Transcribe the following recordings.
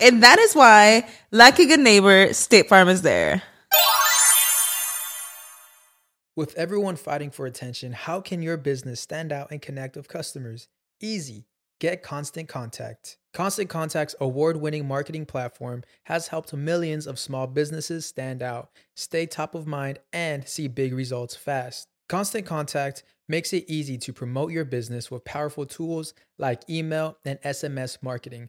And that is why, like a good neighbor, State Farm is there. With everyone fighting for attention, how can your business stand out and connect with customers? Easy. Get Constant Contact. Constant Contact's award-winning marketing platform has helped millions of small businesses stand out, stay top of mind, and see big results fast. Constant Contact makes it easy to promote your business with powerful tools like email and SMS marketing,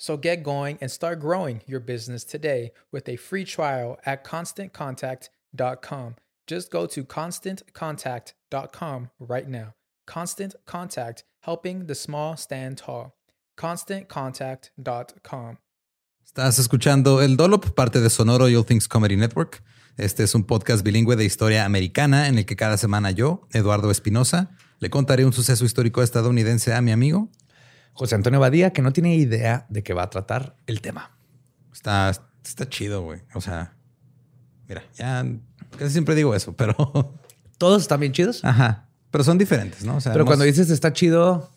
So get going and start growing your business today with a free trial at ConstantContact.com. Just go to ConstantContact.com right now. Constant Contact, helping the small stand tall. ConstantContact.com. Estás escuchando El Dollop, parte de Sonoro Youth Comedy Network. Este es un podcast bilingüe de historia americana en el que cada semana yo, Eduardo Espinosa, le contaré un suceso histórico estadounidense a mi amigo José Antonio Badía, que no tiene idea de qué va a tratar el tema. Está chido, güey. O sea, mira, ya casi siempre digo eso, pero... ¿Todos están bien chidos? Ajá, pero son diferentes, ¿no? O sea, pero cuando dices está chido,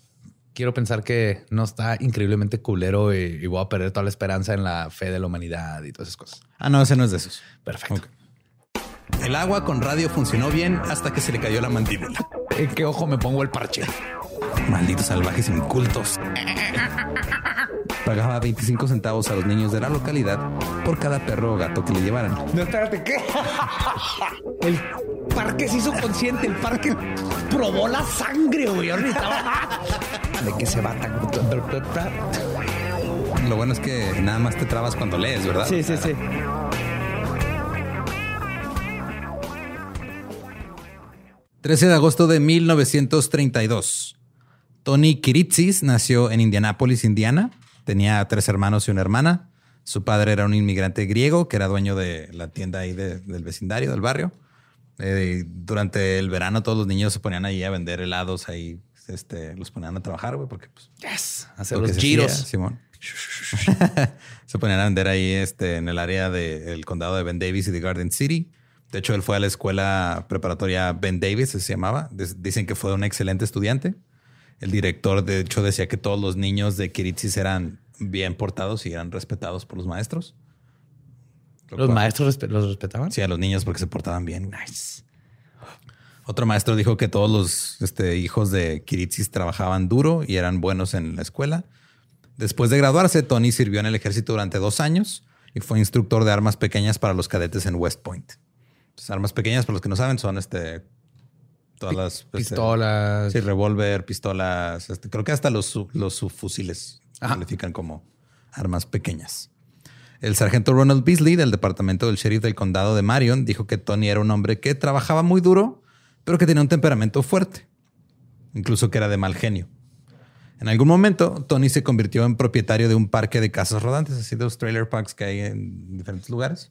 quiero pensar que no está increíblemente culero y voy a perder toda la esperanza en la fe de la humanidad y todas esas cosas. Ah, no, ese no es de esos. Perfecto. Okay. El agua con radio funcionó bien hasta que se le cayó la mandíbula. ¿En qué ojo me pongo el parche? Malditos salvajes incultos. Pagaba 25 centavos a los niños de la localidad por cada perro o gato que le llevaran. No, espérate, ¿qué? El parque se hizo consciente. El parque probó la sangre, güey. ¿De qué se va tan? Lo bueno es que nada más te trabas cuando lees, ¿verdad? Sí, sí, sí. El 13 de agosto de 1932. Tony Kiritsis nació en Indianapolis, Indiana. Tenía 3 hermanos y una hermana. Su padre era un inmigrante griego que era dueño de la tienda ahí del vecindario, del barrio. Durante el verano todos los niños se ponían ahí a vender helados. Ahí los ponían a trabajar, güey, porque pues... ¡Yes! Hacer los giros. Simón. Se ponían a vender ahí en el área del condado de Ben Davis y de Garden City. De hecho, él fue a la escuela preparatoria Ben Davis, se llamaba. Dicen que fue un excelente estudiante. El director, de hecho, decía que todos los niños de Kiritsis eran bien portados y eran respetados por los maestros. ¿Los respetaban? Sí, a los niños porque se portaban bien. Nice. Otro maestro dijo que todos los hijos de Kiritsis trabajaban duro y eran buenos en la escuela. Después de graduarse, Tony sirvió en el ejército durante 2 años y fue instructor de armas pequeñas para los cadetes en West Point. Entonces, armas pequeñas, para los que no saben, son todas las pistolas, sí, revólver, pistolas, creo que hasta los subfusiles califican como armas pequeñas. El sargento Ronald Beasley del departamento del sheriff del condado de Marion dijo que Tony era un hombre que trabajaba muy duro, pero que tenía un temperamento fuerte, incluso que era de mal genio. En algún momento, Tony se convirtió en propietario de un parque de casas rodantes, así de los trailer parks que hay en diferentes lugares.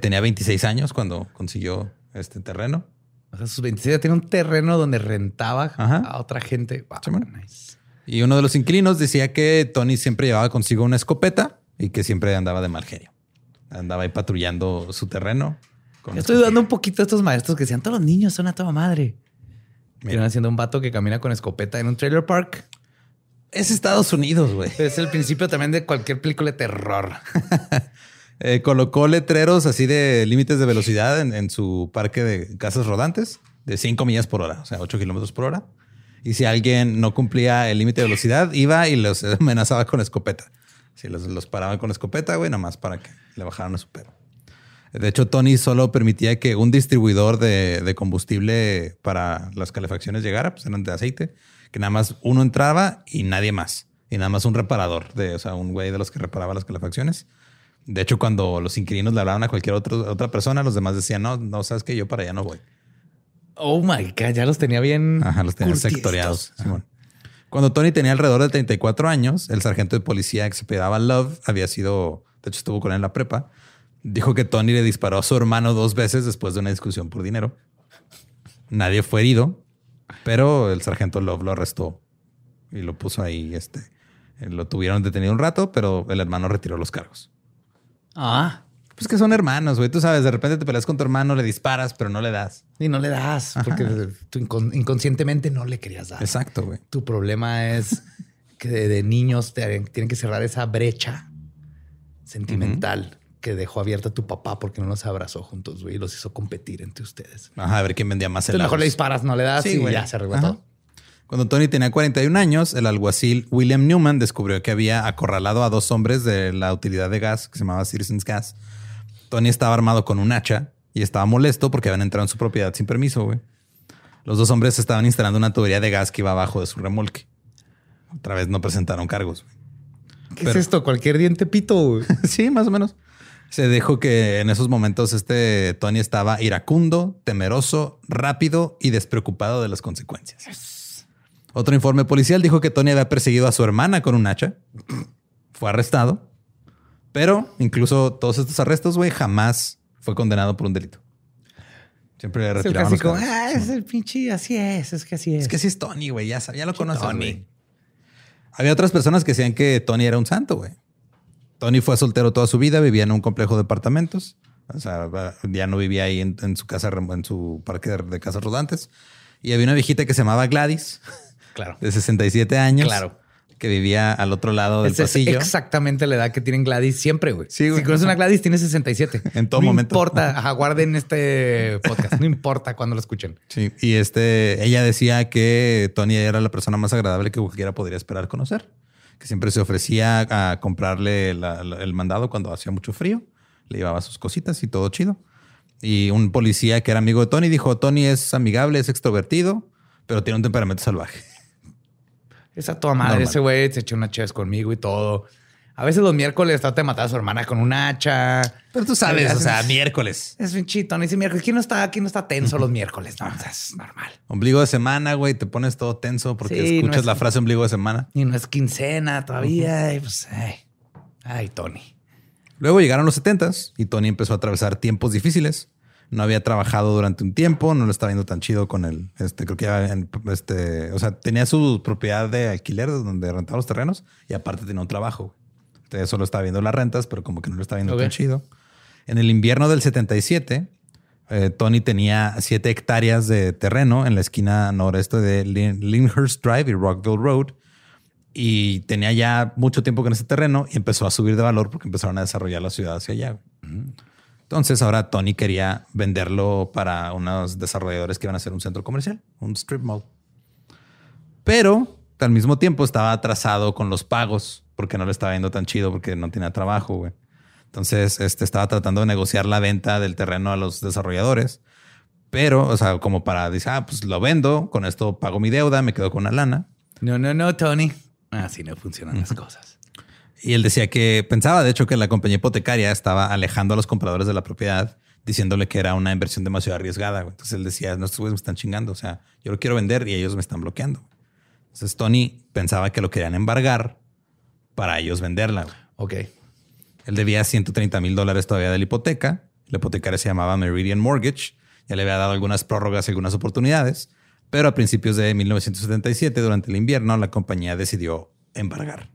Tenía 26 años cuando consiguió este terreno. O sea, sus 26 tenía un terreno donde rentaba a otra gente. Wow, sí, bueno. Nice. Y uno de los inquilinos decía que Tony siempre llevaba consigo una escopeta y que siempre andaba de mal genio. Andaba ahí patrullando su terreno. Estoy dudando un poquito de estos maestros que decían, todos los niños son a toda madre. Miren, haciendo un vato que camina con escopeta en un trailer park. Es Estados Unidos, güey. Es el principio también de cualquier película de terror. Colocó letreros así de límites de velocidad en su parque de casas rodantes de 5 millas por hora, o sea, 8 kilómetros por hora. Y si alguien no cumplía el límite de velocidad, iba y los amenazaba con escopeta. Si los paraban con escopeta, güey, nada más para que le bajaran a su pedo. De hecho, Tony solo permitía que un distribuidor de combustible para las calefacciones llegara, pues eran de aceite, que nada más uno entraba y nadie más. Y nada más un reparador, o sea, un güey de los que reparaba las calefacciones. De hecho, cuando los inquilinos le hablaban a cualquier otra persona, los demás decían, no, sabes que yo para allá no voy. Oh my God, ya los tenía bien. Ajá, los tenía sectoriados. Sí, bueno. Cuando Tony tenía alrededor de 34 años, el sargento de policía que se apellidaba Love había sido, de hecho estuvo con él en la prepa, dijo que Tony le disparó a su hermano 2 veces después de una discusión por dinero. Nadie fue herido, pero el sargento Love lo arrestó y lo puso ahí. Lo tuvieron detenido un rato, pero el hermano retiró los cargos. Ah, pues que son hermanos, güey. Tú sabes, de repente te peleas con tu hermano, le disparas, pero no le das. Y no le das, porque tú inconscientemente no le querías dar. Exacto, güey. Tu problema es que de niños tienen que cerrar esa brecha sentimental que dejó abierta tu papá porque no los abrazó juntos, güey, y los hizo competir entre ustedes. Ajá, a ver quién vendía más helados. Mejor le disparas, no le das, sí, y güey, ya se arregló todo. Cuando Tony tenía 41 años, el alguacil William Newman descubrió que había acorralado a 2 hombres de la utilidad de gas que se llamaba Citizen's Gas. Tony estaba armado con un hacha y estaba molesto porque habían entrado en su propiedad sin permiso, güey. Los 2 hombres estaban instalando una tubería de gas que iba abajo de su remolque. Otra vez no presentaron cargos, güey. ¿Qué es esto? ¿Cualquier diente pito, güey? Sí, más o menos. Se dijo que en esos momentos Tony estaba iracundo, temeroso, rápido y despreocupado de las consecuencias. Yes. Otro informe policial dijo que Tony había perseguido a su hermana con un hacha. Fue arrestado. Pero incluso todos estos arrestos, güey, jamás fue condenado por un delito. Siempre le retiraban los cargos. Es el pinche, así es que así es. Es que así es Tony, güey, ya lo conoces, güey. Había otras personas que decían que Tony era un santo, güey. Tony fue soltero toda su vida, vivía en un complejo de apartamentos. O sea, ya no vivía ahí en su casa, en su parque de casas rodantes. Y había una viejita que se llamaba Gladys, claro, de 67 años, claro, que vivía al otro lado del pasillo. Es exactamente la edad que tienen Gladys siempre, güey. Sí, güey. Si conoces una Gladys, tiene 67. En todo momento. No importa. Ajá, guarden este podcast. No importa cuándo lo escuchen. Sí. Y ella decía que Tony era la persona más agradable que cualquiera podría esperar conocer, que siempre se ofrecía a comprarle el mandado cuando hacía mucho frío. Le llevaba sus cositas y todo chido. Y un policía que era amigo de Tony dijo, Tony es amigable, es extrovertido, pero tiene un temperamento salvaje. Es a toda madre. Normal. Ese güey se echó una chés conmigo y todo. A veces los miércoles trata de matar a su hermana con un hacha. Pero tú sabes, o sea, miércoles. Es un chito. Tony dice miércoles. ¿Quién no está tenso los miércoles? No, o sea, es normal. Ombligo de semana, güey. Te pones todo tenso porque escuchas la frase ombligo de semana. Y no es quincena todavía. Y pues, ay, Tony. Luego llegaron los 70s y Tony empezó a atravesar tiempos difíciles. No había trabajado durante un tiempo. No lo estaba viendo tan chido con él. Creo que ya o sea, tenía su propiedad de alquiler donde rentaba los terrenos y aparte tenía un trabajo. Solo estaba viendo las rentas, pero como que no lo estaba viendo tan chido. En el invierno del 77, Tony tenía 7 hectáreas de terreno en la esquina noreste de Lyndhurst Drive y Rockville Road. Y tenía ya mucho tiempo con ese terreno y empezó a subir de valor porque empezaron a desarrollar la ciudad hacia allá. Entonces ahora Tony quería venderlo para unos desarrolladores que iban a hacer un centro comercial, un strip mall. Pero al mismo tiempo estaba atrasado con los pagos, porque no lo estaba viendo tan chido, porque no tenía trabajo, güey. Entonces, estaba tratando de negociar la venta del terreno a los desarrolladores, pero, o sea, como para decir, pues lo vendo, con esto pago mi deuda, me quedo con una lana. No, Tony. Así no funcionan las cosas. Y él decía que pensaba, de hecho, que la compañía hipotecaria estaba alejando a los compradores de la propiedad, diciéndole que era una inversión demasiado arriesgada. Entonces él decía, no, estos güeyes me están chingando. O sea, yo lo quiero vender y ellos me están bloqueando. Entonces Tony pensaba que lo querían embargar para ellos venderla. Ok. Él debía $130,000 todavía de la hipoteca. La hipotecaria se llamaba Meridian Mortgage. Ya le había dado algunas prórrogas y algunas oportunidades. Pero a principios de 1977, durante el invierno, la compañía decidió embargar.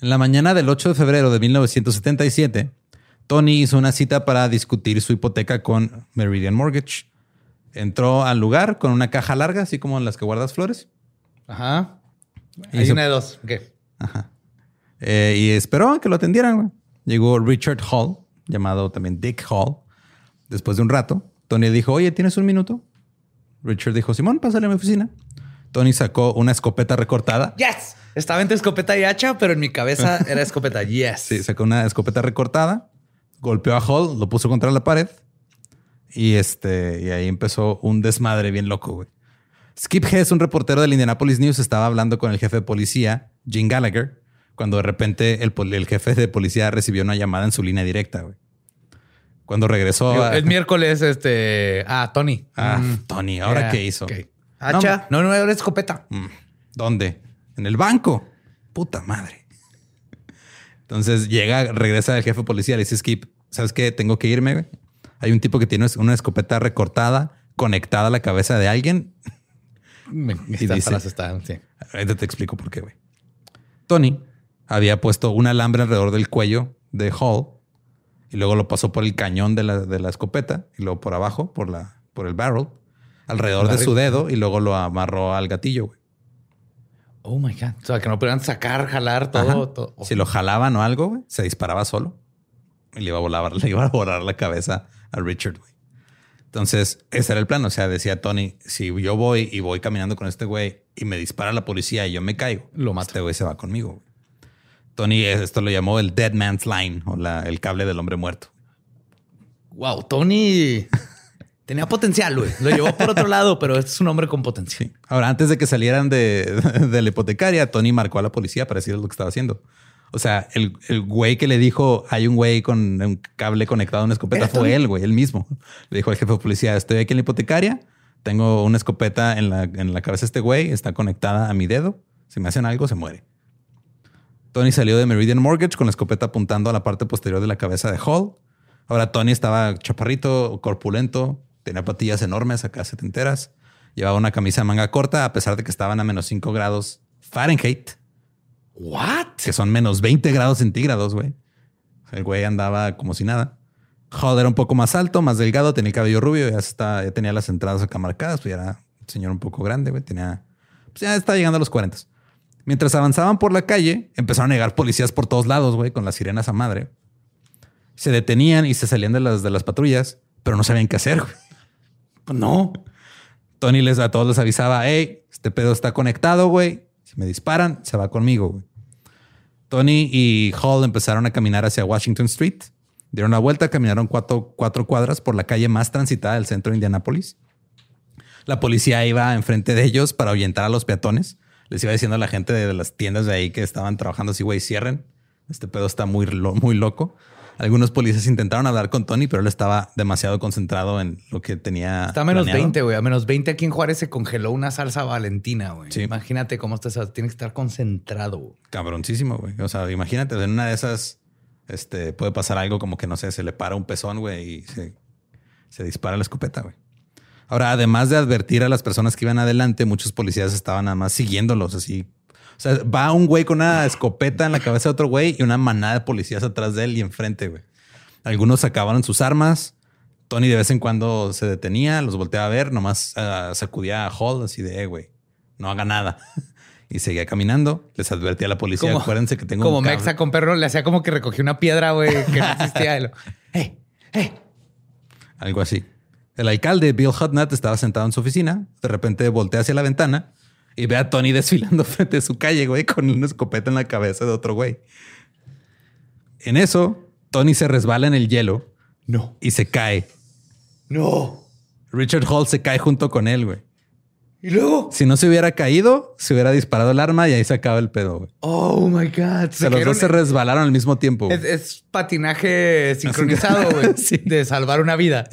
En la mañana del 8 de febrero de 1977, Tony hizo una cita para discutir su hipoteca con Meridian Mortgage. Entró al lugar con una caja larga, así como en las que guardas flores. Ajá. Hay una de dos. Ok. Ajá. Y esperó a que lo atendieran. Llegó Richard Hall, llamado también Dick Hall. Después de un rato, Tony dijo, oye, ¿tienes un minuto? Richard dijo, Simón, pásale a mi oficina. Tony sacó una escopeta recortada. ¡Yes! Estaba entre escopeta y hacha, pero en mi cabeza era escopeta. ¡Yes! Sí, sacó una escopeta recortada, golpeó a Hall, lo puso contra la pared y ahí empezó un desmadre bien loco, güey. Skip Hess, un reportero del Indianapolis News, estaba hablando con el jefe de policía, Jim Gallagher, cuando de repente el jefe de policía recibió una llamada en su línea directa, güey. Cuando regresó... El miércoles, Tony. Tony. ¿Ahora qué hizo? Okay. Hacha. No, era escopeta. ¿Dónde? En el banco. Puta madre. Entonces regresa el jefe de policía, le dice, Skip, ¿sabes qué? Tengo que irme, güey. Hay un tipo que tiene una escopeta recortada, conectada a la cabeza de alguien. Sí. Ahorita te explico por qué, güey. Tony había puesto un alambre alrededor del cuello de Hall y luego lo pasó por el cañón de la escopeta y luego por abajo, por el barrel, alrededor de su dedo y luego lo amarró al gatillo, güey. Oh my God. O sea, que no pudieran sacar, jalar todo. Oh. Si lo jalaban o algo, güey, se disparaba solo y le iba a volar la cabeza a Richard, güey. Entonces, ese era el plan. O sea, decía Tony, si yo voy y voy caminando con este güey y me dispara la policía y yo me caigo, lo mato. Este güey se va conmigo, güey. Tony esto lo llamó el Dead Man's Line o el cable del hombre muerto. Wow, Tony tenía potencial, güey. Lo llevó por otro lado, pero este es un hombre con potencial. Sí. Ahora, antes de que salieran de la hipotecaria, Tony marcó a la policía para decirles lo que estaba haciendo. O sea, el güey que le dijo hay un güey con un cable conectado a una escopeta fue él, güey, él mismo. Le dijo al jefe de policía, estoy aquí en la hipotecaria, tengo una escopeta en la cabeza de este güey, está conectada a mi dedo. Si me hacen algo, se muere. Tony salió de Meridian Mortgage con la escopeta apuntando a la parte posterior de la cabeza de Hall. Ahora Tony estaba chaparrito, corpulento, tenía patillas enormes, acá setenteras. Llevaba una camisa de manga corta, a pesar de que estaban a -5 grados Fahrenheit. ¿What? Que son -20 grados centígrados, güey. El güey andaba como si nada. Hall era un poco más alto, más delgado, tenía el cabello rubio, ya tenía las entradas acá marcadas, pues ya era un señor un poco grande, güey. Pues ya estaba llegando a los 40. Mientras avanzaban por la calle, empezaron a llegar policías por todos lados, güey, con las sirenas a madre. Se detenían y se salían de las patrullas, pero no sabían qué hacer, güey. Pues no. Tony a todos les avisaba, hey, este pedo está conectado, güey. Si me disparan, se va conmigo, güey. Tony y Hall empezaron a caminar hacia Washington Street. Dieron la vuelta, caminaron cuatro cuadras por la calle más transitada del centro de Indianápolis. La policía iba enfrente de ellos para ahuyentar a los peatones. Les iba diciendo a la gente de las tiendas de ahí que estaban trabajando así, güey, cierren. Este pedo está muy loco. Algunos policías intentaron hablar con Tony, pero él estaba demasiado concentrado en lo que tenía. Está a menos planeado. 20, güey. A menos 20 aquí en Juárez se congeló una salsa valentina, güey. Sí. Imagínate cómo estás. Tienes que estar concentrado, güey. Cabroncísimo, güey. O sea, imagínate, en una de esas puede pasar algo como que, no sé, se le para un pezón, güey, y se dispara la escopeta, güey. Ahora, además de advertir a las personas que iban adelante, muchos policías estaban nada más siguiéndolos así. O sea, va un güey con una escopeta en la cabeza de otro güey y una manada de policías atrás de él y enfrente, güey. Algunos sacaban sus armas. Tony de vez en cuando se detenía, los volteaba a ver, nomás sacudía a Hall así de, güey, no haga nada. Y seguía caminando. Les advertía a la policía, como, acuérdense que tengo como un cable. Como Mexa con perro, le hacía como que recogía una piedra, güey, que no existía. ¡Hey! Algo así. El alcalde, Bill Hudnut, estaba sentado en su oficina. De repente voltea hacia la ventana y ve a Tony desfilando frente a su calle, güey, con una escopeta en la cabeza de otro güey. En eso, Tony se resbala en el hielo. No. Y se cae. No. Richard Hall se cae junto con él, güey. ¿Y luego? Si no se hubiera caído, se hubiera disparado el arma y ahí se acaba el pedo, güey. Oh, my God. Se los dos se resbalaron al mismo tiempo. Es patinaje sincronizado, güey. Sí. De salvar una vida.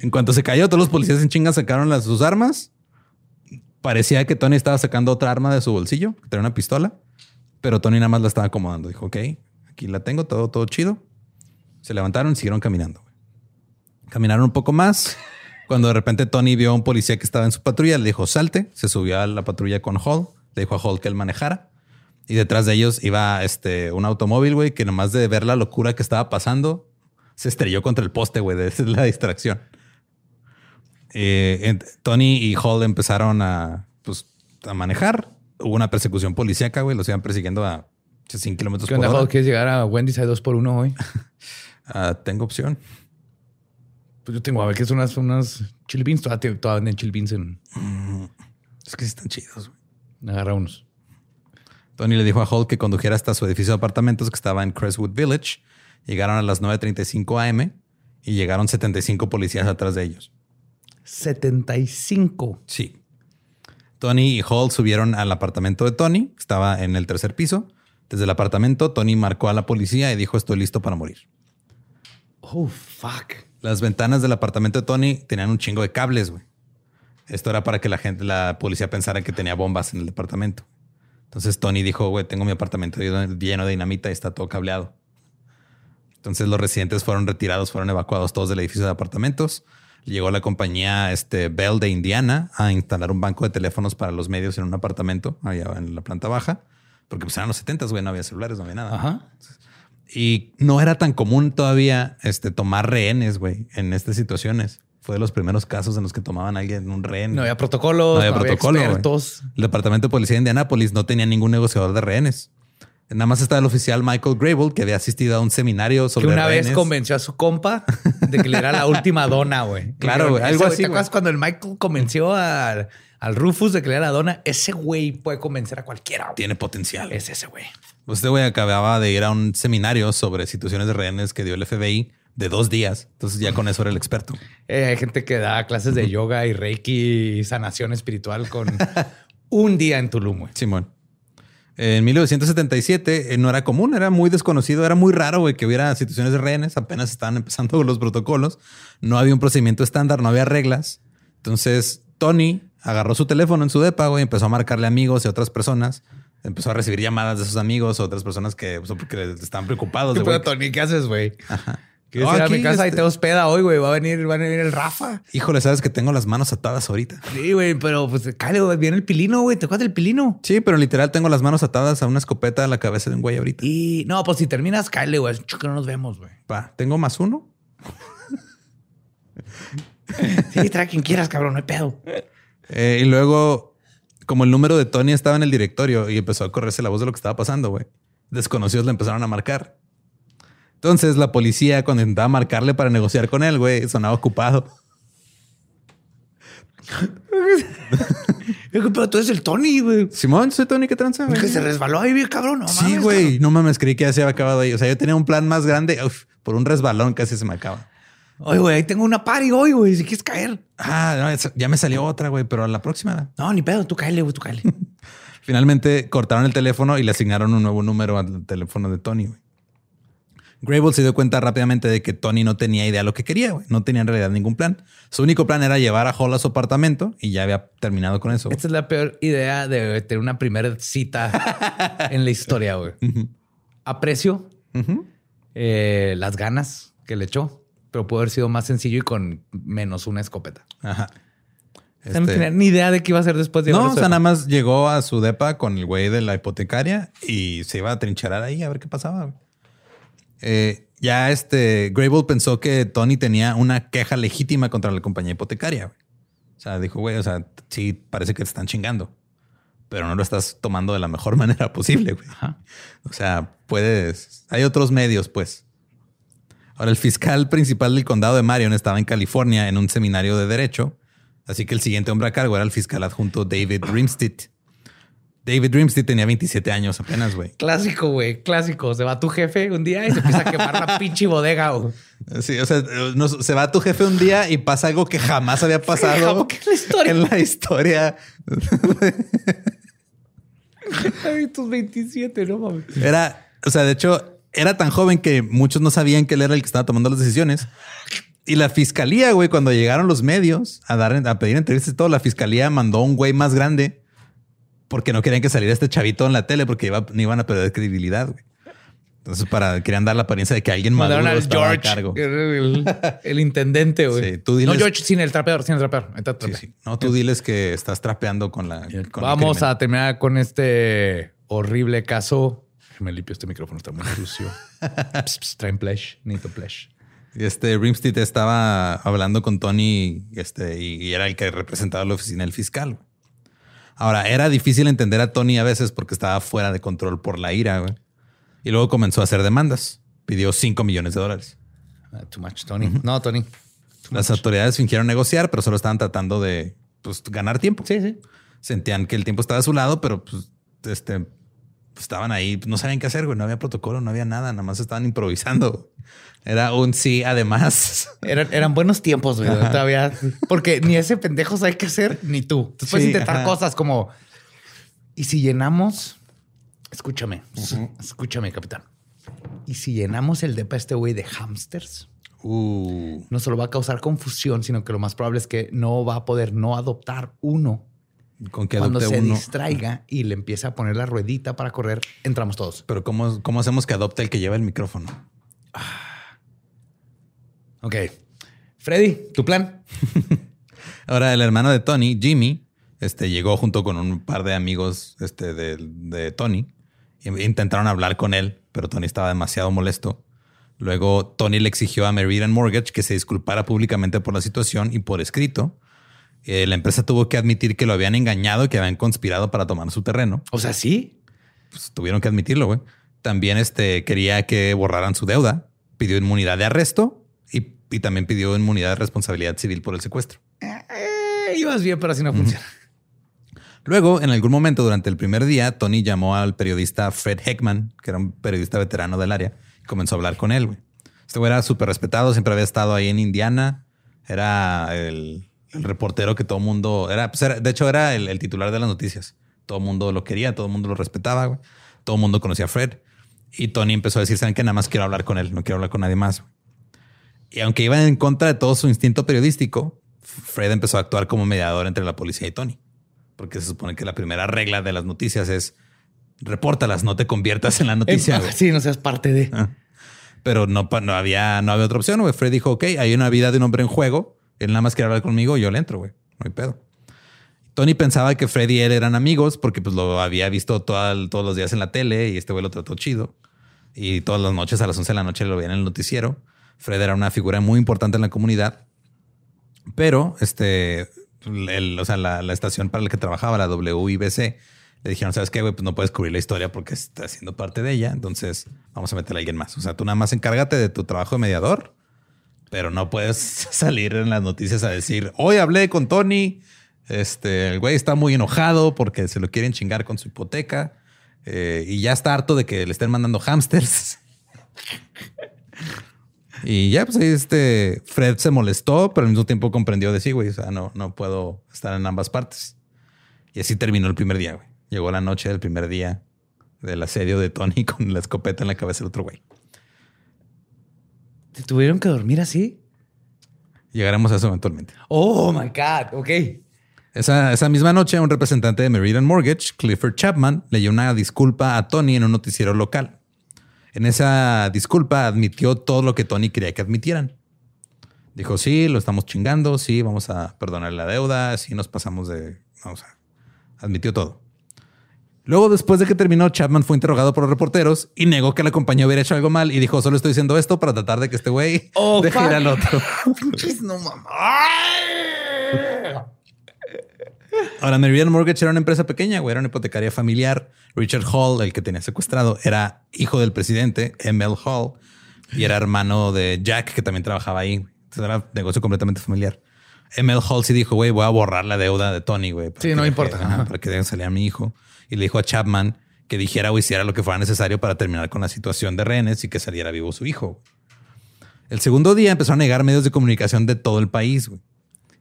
En cuanto se cayó, todos los policías en chinga sacaron sus armas. Parecía que Tony estaba sacando otra arma de su bolsillo, que tenía una pistola. Pero Tony nada más la estaba acomodando. Dijo, ok, aquí la tengo, todo chido. Se levantaron y siguieron caminando. Caminaron un poco más. Cuando de repente Tony vio a un policía que estaba en su patrulla, le dijo, salte. Se subió a la patrulla con Hall. Le dijo a Hall que él manejara. Y detrás de ellos iba un automóvil, güey, que nomás de ver la locura que estaba pasando, se estrelló contra el poste, güey. Esa es la distracción. Tony y Hall empezaron a manejar. Hubo una persecución policíaca, güey. Los iban persiguiendo a 100 kilómetros por hora. Hall, ¿quieres llegar a Wendy's a 2x1 hoy? Tengo opción. Pues yo tengo, a ver, que son unas chili beans. Todavía venden chili beans Es que sí están chidos, güey. Agarra unos. Tony le dijo a Hall que condujera hasta su edificio de apartamentos que estaba en Crestwood Village. Llegaron a las 9:35 a.m. y llegaron 75 policías atrás de ellos. ¿75? Sí. Tony y Hall subieron al apartamento de Tony, que estaba en el tercer piso. Desde el apartamento, Tony marcó a la policía y dijo, estoy listo para morir. Oh, fuck. Las ventanas del apartamento de Tony tenían un chingo de cables, güey. Esto era para que la policía pensara que tenía bombas en el departamento. Entonces Tony dijo, güey, tengo mi apartamento lleno de dinamita y está todo cableado. Entonces los residentes fueron retirados, fueron evacuados todos del edificio de apartamentos. Llegó la compañía Bell de Indiana a instalar un banco de teléfonos para los medios en un apartamento allá en la planta baja. Porque pues eran los 70s, güey, no había celulares, no había nada. Ajá. Y no era tan común todavía tomar rehenes, güey, en estas situaciones. Fue de los primeros casos en los que tomaban a alguien un rehén. No había protocolos, no había expertos. Wey. El departamento de policía de Indianápolis no tenía ningún negociador de rehenes. Nada más estaba el oficial Michael Grable, que había asistido a un seminario sobre rehenes. Que una vez convenció a su compa de que le era la última dona, güey. Claro, güey. Algo así. ¿Te acuerdas cuando el Michael convenció al Rufus de que le era la dona? Ese güey puede convencer a cualquiera. Wey. Tiene potencial. Es ese güey. Este güey acababa de ir a un seminario sobre situaciones de rehenes que dio el FBI de 2 días. Entonces ya con eso era el experto. Hay gente que da clases de yoga y reiki y sanación espiritual con un día en Tulum, güey. Simón. En 1977 no era común, era muy desconocido, era muy raro, güey, que hubiera situaciones de rehenes. Apenas estaban empezando los protocolos. No había un procedimiento estándar, no había reglas. Entonces Tony agarró su teléfono en su depa, güey, y empezó a marcarle amigos y otras personas. Empezó a recibir llamadas de sus amigos o otras personas que estaban preocupados. ¿Qué pedo, Tony? ¿Qué haces, güey? Ajá. ¿Quieres ir a mi casa y te hospeda hoy, güey? Va a venir el Rafa. Híjole, sabes que tengo las manos atadas ahorita. Sí, güey, pero pues cállate, viene el pilino, güey. ¿Te acuerdas del pilino? Sí, pero literal tengo las manos atadas a una escopeta a la cabeza de un güey ahorita. Y no, pues si terminas, cállate, güey. Que no nos vemos, güey. Va, tengo +1. Sí, trae quien quieras, cabrón. No hay pedo. Y luego, como el número de Tony estaba en el directorio y empezó a correrse la voz de lo que estaba pasando, güey. Desconocidos le empezaron a marcar. Entonces la policía, cuando intentaba marcarle para negociar con él, güey, sonaba ocupado. Pero tú eres el Tony, güey. Simón, soy Tony, ¿qué tranza? Es que se resbaló ahí, cabrón. No mames, sí, güey. No mames, creí que ya se había acabado ahí. O sea, yo tenía un plan más grande. Uf, por un resbalón casi se me acaba. Oye, güey, ahí tengo una party hoy, güey. Si quieres caer. Ah, no, ya me salió otra, güey. Pero a la próxima. No, ni pedo. Tú cáele, güey. Tú cáele. Finalmente cortaron el teléfono y le asignaron un nuevo número al teléfono de Tony, güey. Grable se dio cuenta rápidamente de que Tony no tenía idea de lo que quería, güey. No tenía en realidad ningún plan. Su único plan era llevar a Hall a su apartamento y ya había terminado con eso. Esta es la peor idea de tener una primera cita en la historia, güey. Uh-huh. Aprecio las ganas que le echó, pero pudo haber sido más sencillo y con menos una escopeta. Ajá. No tenía ni idea de qué iba a hacer después de... No, o sea, nada más llegó a su depa con el güey de la hipotecaria y se iba a trincharar ahí a ver qué pasaba, güey. Ya Grable pensó que Tony tenía una queja legítima contra la compañía hipotecaria. Güey. O sea, dijo, güey, o sea, sí, parece que te están chingando, pero no lo estás tomando de la mejor manera posible, güey. Ajá. O sea, hay otros medios, pues. Ahora, el fiscal principal del condado de Marion estaba en California en un seminario de derecho, así que el siguiente hombre a cargo era el fiscal adjunto David Riemstedt. David Riemstedt tenía 27 años apenas, güey. Clásico, güey. Clásico. Se va tu jefe un día y se empieza a quemar la pinche bodega. Güey. Sí, o sea, no, se va tu jefe un día y pasa algo que jamás había pasado en la historia. Ay, tus 27, no mames. Era, o sea, de hecho, era tan joven que muchos no sabían que él era el que estaba tomando las decisiones. Y la fiscalía, güey, cuando llegaron los medios a pedir entrevistas y todo, la fiscalía mandó a un güey más grande porque no querían que saliera este chavito en la tele porque no iban a perder credibilidad, güey. Entonces, querían dar la apariencia de que alguien maduro estaba a cargo. El intendente, güey. Sí, tú diles... No, George, sin el trapeador. Está trapeando. Sí, sí. No, tú diles que estás trapeando con la... Vamos a terminar con este horrible caso. Me limpio este micrófono, está muy sucio. Traen plesh, necesito plesh. Riemstedt estaba hablando con Tony y era el que representaba la oficina del fiscal. Ahora, era difícil entender a Tony a veces porque estaba fuera de control por la ira, güey. Y luego comenzó a hacer demandas. Pidió $5 millones. Too much, Tony. Uh-huh. No, Tony. Las autoridades fingieron negociar, pero solo estaban tratando de ganar tiempo. Sí, sí. Sentían que el tiempo estaba a su lado, pero estaban ahí. No sabían qué hacer, güey. No había protocolo, no había nada. Nada más estaban improvisando. Era un sí, además. Eran buenos tiempos, güey. Todavía. Porque ni ese pendejo sabe qué hacer, ni tú. Entonces puedes intentar cosas como... ¿Y si llenamos...? Escúchame, escúchame, capitán. ¿Y si llenamos el depa este güey de hámsters? No solo va a causar confusión, sino que lo más probable es que no va a poder no adoptar uno. Con que adopte uno. Cuando se distraiga y le empieza a poner la ruedita para correr, entramos todos. Pero ¿cómo hacemos que adopte el que lleva el micrófono? Ok. Freddy, ¿tu plan? Ahora, el hermano de Tony, Jimmy, llegó junto con un par de amigos de Tony. Intentaron hablar con él, pero Tony estaba demasiado molesto. Luego Tony le exigió a Meridian Mortgage que se disculpara públicamente por la situación y por escrito. La empresa tuvo que admitir que lo habían engañado y que habían conspirado para tomar su terreno. O sea, sí. Pues tuvieron que admitirlo, güey. También quería que borraran su deuda. Pidió inmunidad de arresto y también pidió inmunidad de responsabilidad civil por el secuestro. Ibas bien, pero así no funciona. Luego, en algún momento durante el primer día, Tony llamó al periodista Fred Heckman, que era un periodista veterano del área, y comenzó a hablar con él, güey. Este güey era súper respetado, siempre había estado ahí en Indiana. Era el reportero que todo el mundo... De hecho, era el titular de las noticias. Todo el mundo lo quería, todo el mundo lo respetaba, güey. Todo el mundo conocía a Fred. Y Tony empezó a decir, ¿saben qué? Nada más quiero hablar con él, no quiero hablar con nadie más. Güey. Y aunque iba en contra de todo su instinto periodístico, Fred empezó a actuar como mediador entre la policía y Tony. Porque se supone que la primera regla de las noticias es repórtalas, no te conviertas en la noticia. Sí, no seas parte de... Pero no había otra opción, güey. Fred dijo, ok, hay una vida de un hombre en juego. Él nada más quiere hablar conmigo y yo le entro, güey. No hay pedo. Tony pensaba que Fred y él eran amigos porque pues lo había visto todos los días en la tele y este güey lo trató chido. Y todas las noches a las 11 de la noche lo veían en el noticiero. Fred era una figura muy importante en la comunidad. Pero la estación para la que trabajaba, la WIBC, le dijeron, ¿sabes qué, güey? Pues no puedes cubrir la historia porque estás siendo parte de ella. Entonces vamos a meterle a alguien más. O sea, tú nada más encárgate de tu trabajo de mediador, pero no puedes salir en las noticias a decir, hoy hablé con Tony. El güey está muy enojado porque se lo quieren chingar con su hipoteca y ya está harto de que le estén mandando hámsters. Y ya, pues ahí Fred se molestó, pero al mismo tiempo comprendió de sí, güey. O sea, no puedo estar en ambas partes. Y así terminó el primer día, güey. Llegó la noche del primer día del asedio de Tony con la escopeta en la cabeza del otro güey. ¿Te tuvieron que dormir así? Llegaremos a eso eventualmente. Oh my God. Ok. Esa misma noche, un representante de Meridian Mortgage, Clifford Chapman, leyó una disculpa a Tony en un noticiero local. En esa disculpa admitió todo lo que Tony quería que admitieran. Dijo, sí, lo estamos chingando. Sí, vamos a perdonar la deuda. Sí, nos pasamos de... admitió todo. Luego, después de que terminó, Chapman fue interrogado por los reporteros y negó que la compañía hubiera hecho algo mal. Y dijo, solo estoy diciendo esto para tratar de que este güey deje ir al otro. No, mamá. Ahora, Meridian Mortgage era una empresa pequeña, güey. Era una hipotecaria familiar. Richard Hall, el que tenía secuestrado, era hijo del presidente, M.L. Hall, y era hermano de Jack, que también trabajaba ahí. Entonces era un negocio completamente familiar. ML Hall sí dijo, güey, voy a borrar la deuda de Tony, güey. Sí, no importa. Para que dejen salir a mi hijo. Y le dijo a Chapman que dijera o hiciera lo que fuera necesario para terminar con la situación de rehenes y que saliera vivo su hijo. El segundo día empezaron a llegar medios de comunicación de todo el país, güey.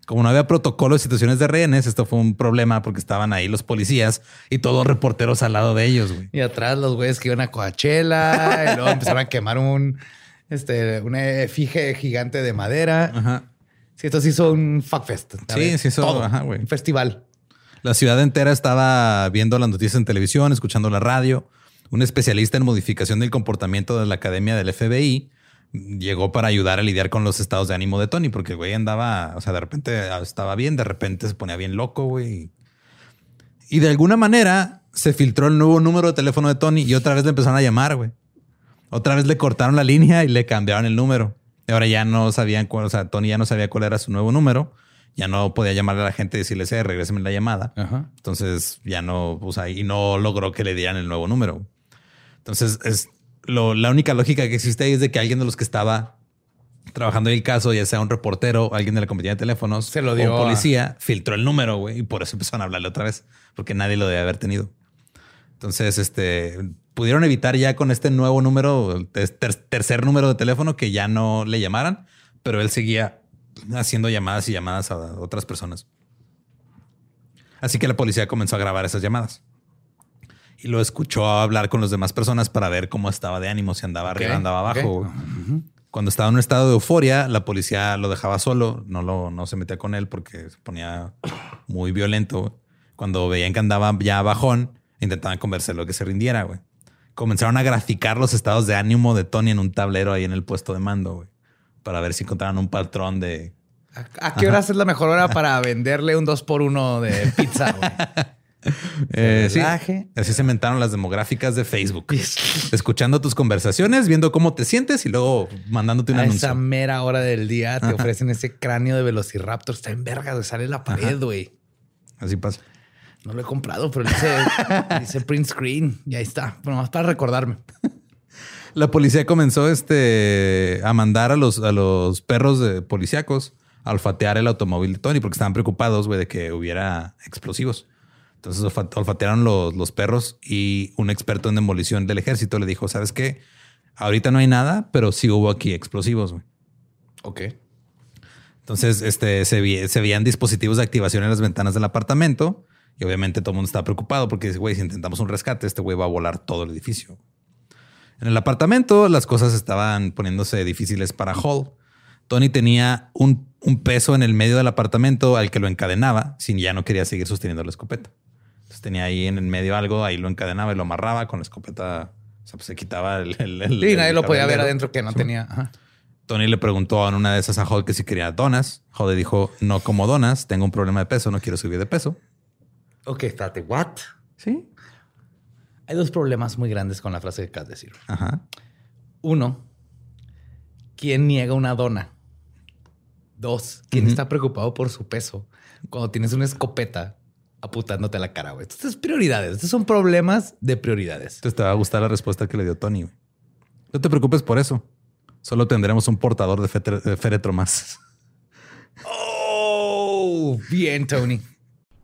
Como no había protocolo de situaciones de rehenes, esto fue un problema porque estaban ahí los policías y todos reporteros al lado de ellos, güey. Y atrás los güeyes que iban a Coachella y luego empezaron a quemar una efigie gigante de madera. Ajá. Sí, esto se hizo un fuckfest. Sí, se hizo todo, ajá, güey. Un festival. La ciudad entera estaba viendo las noticias en televisión, escuchando la radio. Un especialista en modificación del comportamiento de la academia del FBI llegó para ayudar a lidiar con los estados de ánimo de Tony, porque el güey andaba, o sea, de repente estaba bien, de repente se ponía bien loco, güey. Y de alguna manera se filtró el nuevo número de teléfono de Tony y otra vez le empezaron a llamar, güey. Otra vez le cortaron la línea y le cambiaron el número. Y ahora ya no sabían cuál, o sea, Tony ya no sabía cuál era su nuevo número. Ya no podía llamarle a la gente y decirles, regréseme la llamada. Ajá. Entonces ya no, o sea, y no logró que le dieran el nuevo número. Entonces es... La única lógica que existe es de que alguien de los que estaba trabajando en el caso, ya sea un reportero, alguien de la compañía de teléfonos, se lo dio, o un policía, filtró el número, güey, y por eso empezaron a hablarle otra vez, porque nadie lo debe haber tenido. Entonces, pudieron evitar ya con este nuevo número, el tercer número de teléfono, que ya no le llamaran, pero él seguía haciendo llamadas y llamadas a otras personas. Así que la policía comenzó a grabar esas llamadas. Y lo escuchó hablar con las demás personas para ver cómo estaba de ánimo, si andaba arriba, andaba abajo. Uh-huh. Cuando estaba en un estado de euforia, la policía lo dejaba solo, no se metía con él porque se ponía muy violento. Cuando veían que andaba ya bajón, intentaban convencerlo que se rindiera, güey. Comenzaron a graficar los estados de ánimo de Tony en un tablero ahí en el puesto de mando, güey, para ver si encontraban un patrón de... ¿A qué horas es la mejor hora para venderle un 2x1 de pizza, güey? Sí. Así se inventaron las demográficas de Facebook. Escuchando tus conversaciones, viendo cómo te sientes y luego mandándote un anuncio. A esa mera hora del día te ofrecen ese cráneo de velociraptor. Está en verga, sale la pared, güey. Así pasa. No lo he comprado, pero dice print screen y ahí está. Bueno, más para recordarme. La policía comenzó a mandar a los perros policíacos a olfatear el automóvil de Tony porque estaban preocupados, güey, de que hubiera explosivos. Entonces olfatearon los perros y un experto en demolición del ejército le dijo, ¿sabes qué? Ahorita no hay nada, pero sí hubo aquí explosivos, güey. Ok. Entonces se veían dispositivos de activación en las ventanas del apartamento y obviamente todo el mundo estaba preocupado porque dice, güey, si intentamos un rescate, este güey va a volar todo el edificio. En el apartamento las cosas estaban poniéndose difíciles para Hall. Tony tenía un peso en el medio del apartamento al que lo encadenaba si ya no quería seguir sosteniendo la escopeta. Entonces tenía ahí en el medio algo, ahí lo encadenaba y lo amarraba con la escopeta. O sea, pues se quitaba el sí, nadie lo podía ver adentro que no tenía. Ajá. Tony le preguntó en una de esas a Hall que si quería donas. Hall le dijo, no como donas, tengo un problema de peso, no quiero subir de peso. Ok, estate, ¿what? Sí. Hay dos problemas muy grandes con la frase que acabas de decir. Ajá. Uno, ¿quién niega una dona? Dos, ¿quién está preocupado por su peso cuando tienes una escopeta aputándote a la cara, güey? Estas son prioridades. Estos son problemas de prioridades. Entonces te va a gustar la respuesta que le dio Tony, güey. No te preocupes por eso. Solo tendremos un portador de féretro más. ¡Oh! Bien, Tony.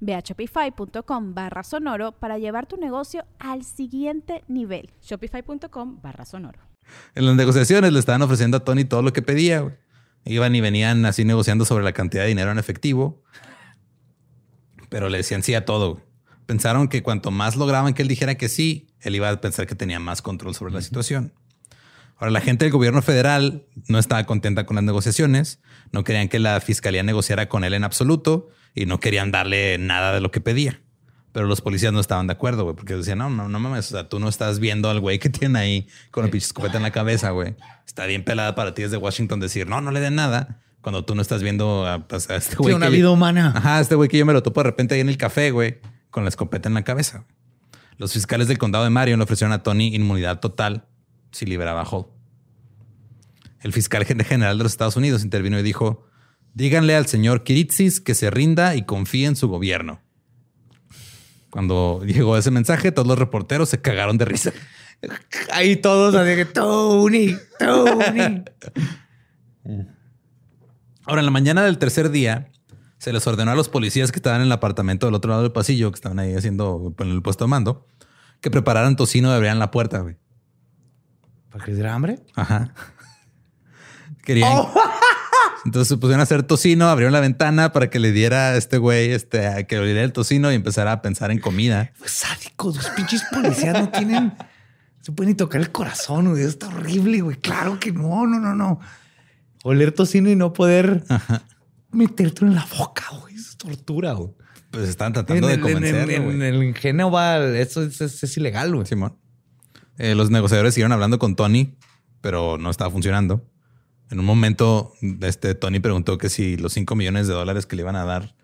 Ve a shopify.com/sonoro para llevar tu negocio al siguiente nivel. Shopify.com/sonoro. En las negociaciones le estaban ofreciendo a Tony todo lo que pedía, güey. Iban y venían así negociando sobre la cantidad de dinero en efectivo, pero le decían sí a todo, güey. Pensaron que cuanto más lograban que él dijera que sí, él iba a pensar que tenía más control sobre la situación. Ahora, la gente del gobierno federal no estaba contenta con las negociaciones, no querían que la fiscalía negociara con él en absoluto y no querían darle nada de lo que pedía. Pero los policías no estaban de acuerdo, güey, porque decían, no mames, o sea, tú no estás viendo al güey que tiene ahí con el pinche escopeta en la cabeza, güey. Está bien pelada para ti desde Washington decir, no le den nada, cuando tú no estás viendo a este güey. Sí, una vida humana. Ajá, este güey que yo me lo topo de repente ahí en el café, güey, con la escopeta en la cabeza. Los fiscales del condado de Marion le ofrecieron a Tony inmunidad total si liberaba a Hall. El fiscal general de los Estados Unidos intervino y dijo, díganle al señor Kiritsis que se rinda y confíe en su gobierno. Cuando llegó ese mensaje, todos los reporteros se cagaron de risa. Ahí todos así que Tony. Ahora, en la mañana del tercer día, se les ordenó a los policías que estaban en el apartamento del otro lado del pasillo, que estaban ahí haciendo en el puesto de mando, que prepararan tocino y abrieran la puerta, güey. ¿Para que les diera hambre? Ajá. Querían... Oh. Entonces se pusieron a hacer tocino, abrieron la ventana para que le diera a este güey, que le diera el tocino y empezara a pensar en comida. Pues sádicos, los pinches policías no tienen, se pueden ni tocar el corazón, güey. Está horrible, güey. Claro que no. Oler tocino y no poder metértelo en la boca, güey. Es tortura, güey. Pues están tratando de convencerlo. En el ingenio va, eso es ilegal, güey. Simón. Los negociadores siguieron hablando con Tony, pero no estaba funcionando. En un momento, Tony preguntó que si los $5 millones que le iban a dar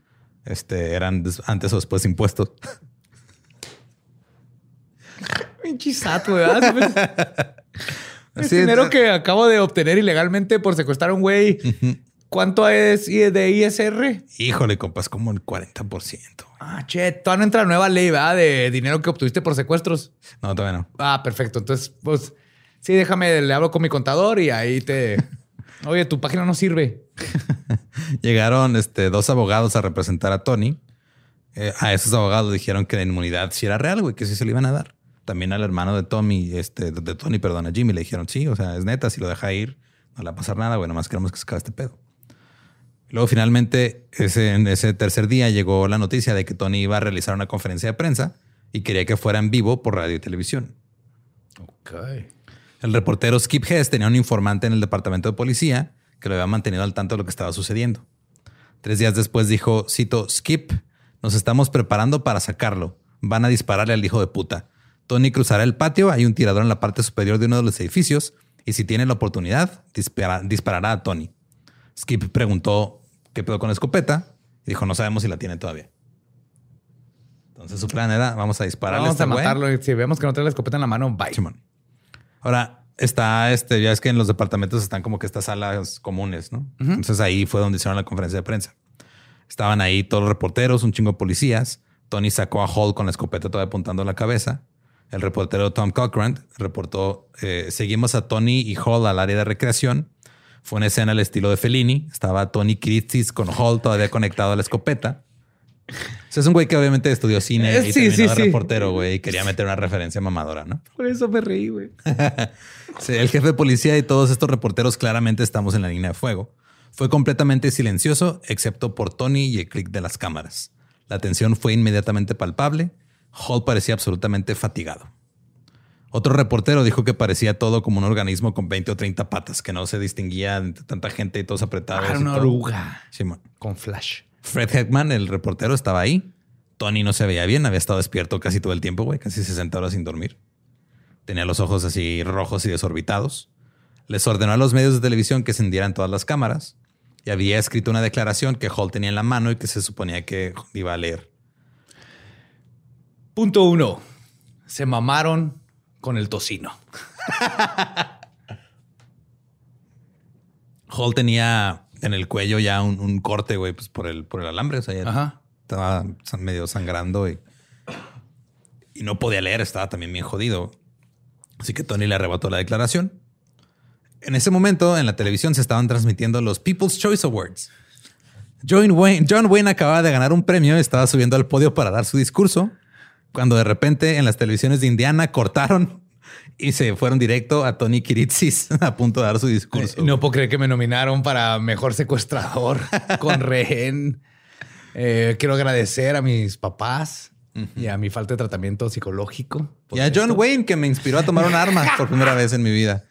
eran antes o después impuestos. Chisato, ¿verdad? El dinero que acabo de obtener ilegalmente por secuestrar a un güey. ¿Cuánto es de ISR? Híjole, compas, como el 40%. Güey. Ah, che, todavía no entra la nueva ley, ¿verdad? De dinero que obtuviste por secuestros. No, todavía no. Ah, perfecto. Entonces, pues... Sí, déjame, le hablo con mi contador y ahí te... Oye, tu página no sirve. Llegaron dos abogados a representar a Tony. A esos abogados dijeron que la inmunidad sí era real, güey, que sí se le iban a dar. También al hermano de Tony, a Jimmy, le dijeron, sí, o sea, es neta, si lo deja ir, no le va a pasar nada, güey, nomás queremos que se acabe este pedo. Luego, finalmente, en ese tercer día llegó la noticia de que Tony iba a realizar una conferencia de prensa y quería que fuera en vivo por radio y televisión. Ok. El reportero Skip Hess tenía un informante en el departamento de policía que lo había mantenido al tanto de lo que estaba sucediendo. 3 días después dijo, cito, Skip, nos estamos preparando para sacarlo. Van a dispararle al hijo de puta. Tony cruzará el patio, hay un tirador en la parte superior de uno de los edificios y si tiene la oportunidad, disparará a Tony. Skip preguntó qué pedo con la escopeta y dijo, no sabemos si la tiene todavía. Entonces su plan era, vamos a dispararle. Vamos a matarlo. Y si vemos que no trae la escopeta en la mano, bye. Simón. Ahora está ya es que en los departamentos están como que estas salas comunes, ¿no? Entonces ahí fue donde hicieron la conferencia de prensa. Estaban ahí todos los reporteros, un chingo de policías. Tony sacó a Hall con la escopeta todavía apuntando a la cabeza. El reportero Tom Cochran reportó, seguimos a Tony y Hall al área de recreación. Fue una escena al estilo de Fellini. Estaba Tony Kiritsis con Hall todavía conectado a la escopeta. O sea, es un güey que obviamente estudió cine y terminó de reportero, güey, y quería meter una referencia mamadora, ¿no? Por eso me reí, güey. Sí, el jefe de policía y todos estos reporteros claramente estamos en la línea de fuego. Fue completamente silencioso, excepto por Tony y el clic de las cámaras. La tensión fue inmediatamente palpable. Hall parecía absolutamente fatigado. Otro reportero dijo que parecía todo como un organismo con 20 o 30 patas, que no se distinguía entre tanta gente y todos apretados. Era una oruga. Sí, con flash. Fred Heckman, el reportero, estaba ahí. Tony no se veía bien. Había estado despierto casi todo el tiempo, güey. Casi 60 horas sin dormir. Tenía los ojos así rojos y desorbitados. Les ordenó a los medios de televisión que encendieran todas las cámaras. Y había escrito una declaración que Hall tenía en la mano y que se suponía que iba a leer. Punto 1. Se mamaron con el tocino. Hall tenía... en el cuello ya un corte, güey, pues por el alambre. O sea, ya estaba medio sangrando y no podía leer. Estaba también bien jodido. Así que Tony le arrebató la declaración. En ese momento, en la televisión se estaban transmitiendo los People's Choice Awards. John Wayne acababa de ganar un premio y estaba subiendo al podio para dar su discurso. Cuando de repente en las televisiones de Indiana cortaron... y se fueron directo a Tony Kiritsis a punto de dar su discurso. No puedo creer que me nominaron para mejor secuestrador con rehén. Quiero agradecer a mis papás. y a mi falta de tratamiento psicológico. Y a John Wayne, que me inspiró a tomar un arma por primera vez en mi vida.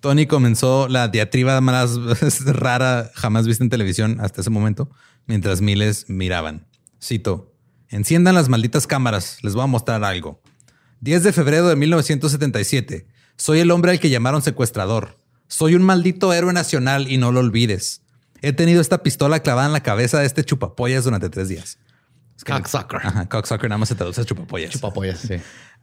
Tony comenzó la diatriba más rara jamás vista en televisión hasta ese momento, mientras miles miraban. Cito: enciendan las malditas cámaras, les voy a mostrar algo. 10 de febrero de 1977. Soy el hombre al que llamaron secuestrador. Soy un maldito héroe nacional y no lo olvides. He tenido esta pistola clavada en la cabeza de este chupapollas durante 3 días. Es que cocksucker. Ajá, cocksucker nada más se traduce a chupapollas. Chupapollas, sí.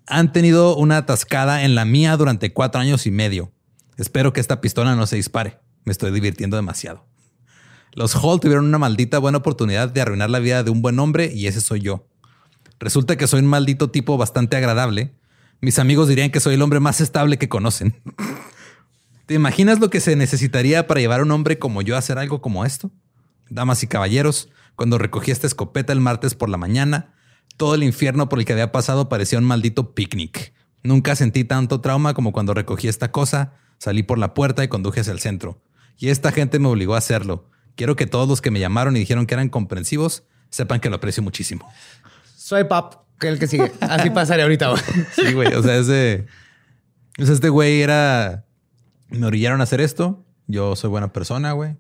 Han tenido una atascada en la mía durante 4 años y medio. Espero que esta pistola no se dispare. Me estoy divirtiendo demasiado. Los Hall tuvieron una maldita buena oportunidad de arruinar la vida de un buen hombre y ese soy yo. Resulta que soy un maldito tipo bastante agradable. Mis amigos dirían que soy el hombre más estable que conocen. ¿Te imaginas lo que se necesitaría para llevar a un hombre como yo a hacer algo como esto? Damas y caballeros, cuando recogí esta escopeta el martes por la mañana, todo el infierno por el que había pasado parecía un maldito picnic. Nunca sentí tanto trauma como cuando recogí esta cosa, salí por la puerta y conduje hacia el centro. Y esta gente me obligó a hacerlo. Quiero que todos los que me llamaron y dijeron que eran comprensivos sepan que lo aprecio muchísimo. Soy Pap, que el que sigue. Así pasaría ahorita. Güey. Sí, güey. O sea, este güey era... Me orillaron a hacer esto. Yo soy buena persona, güey.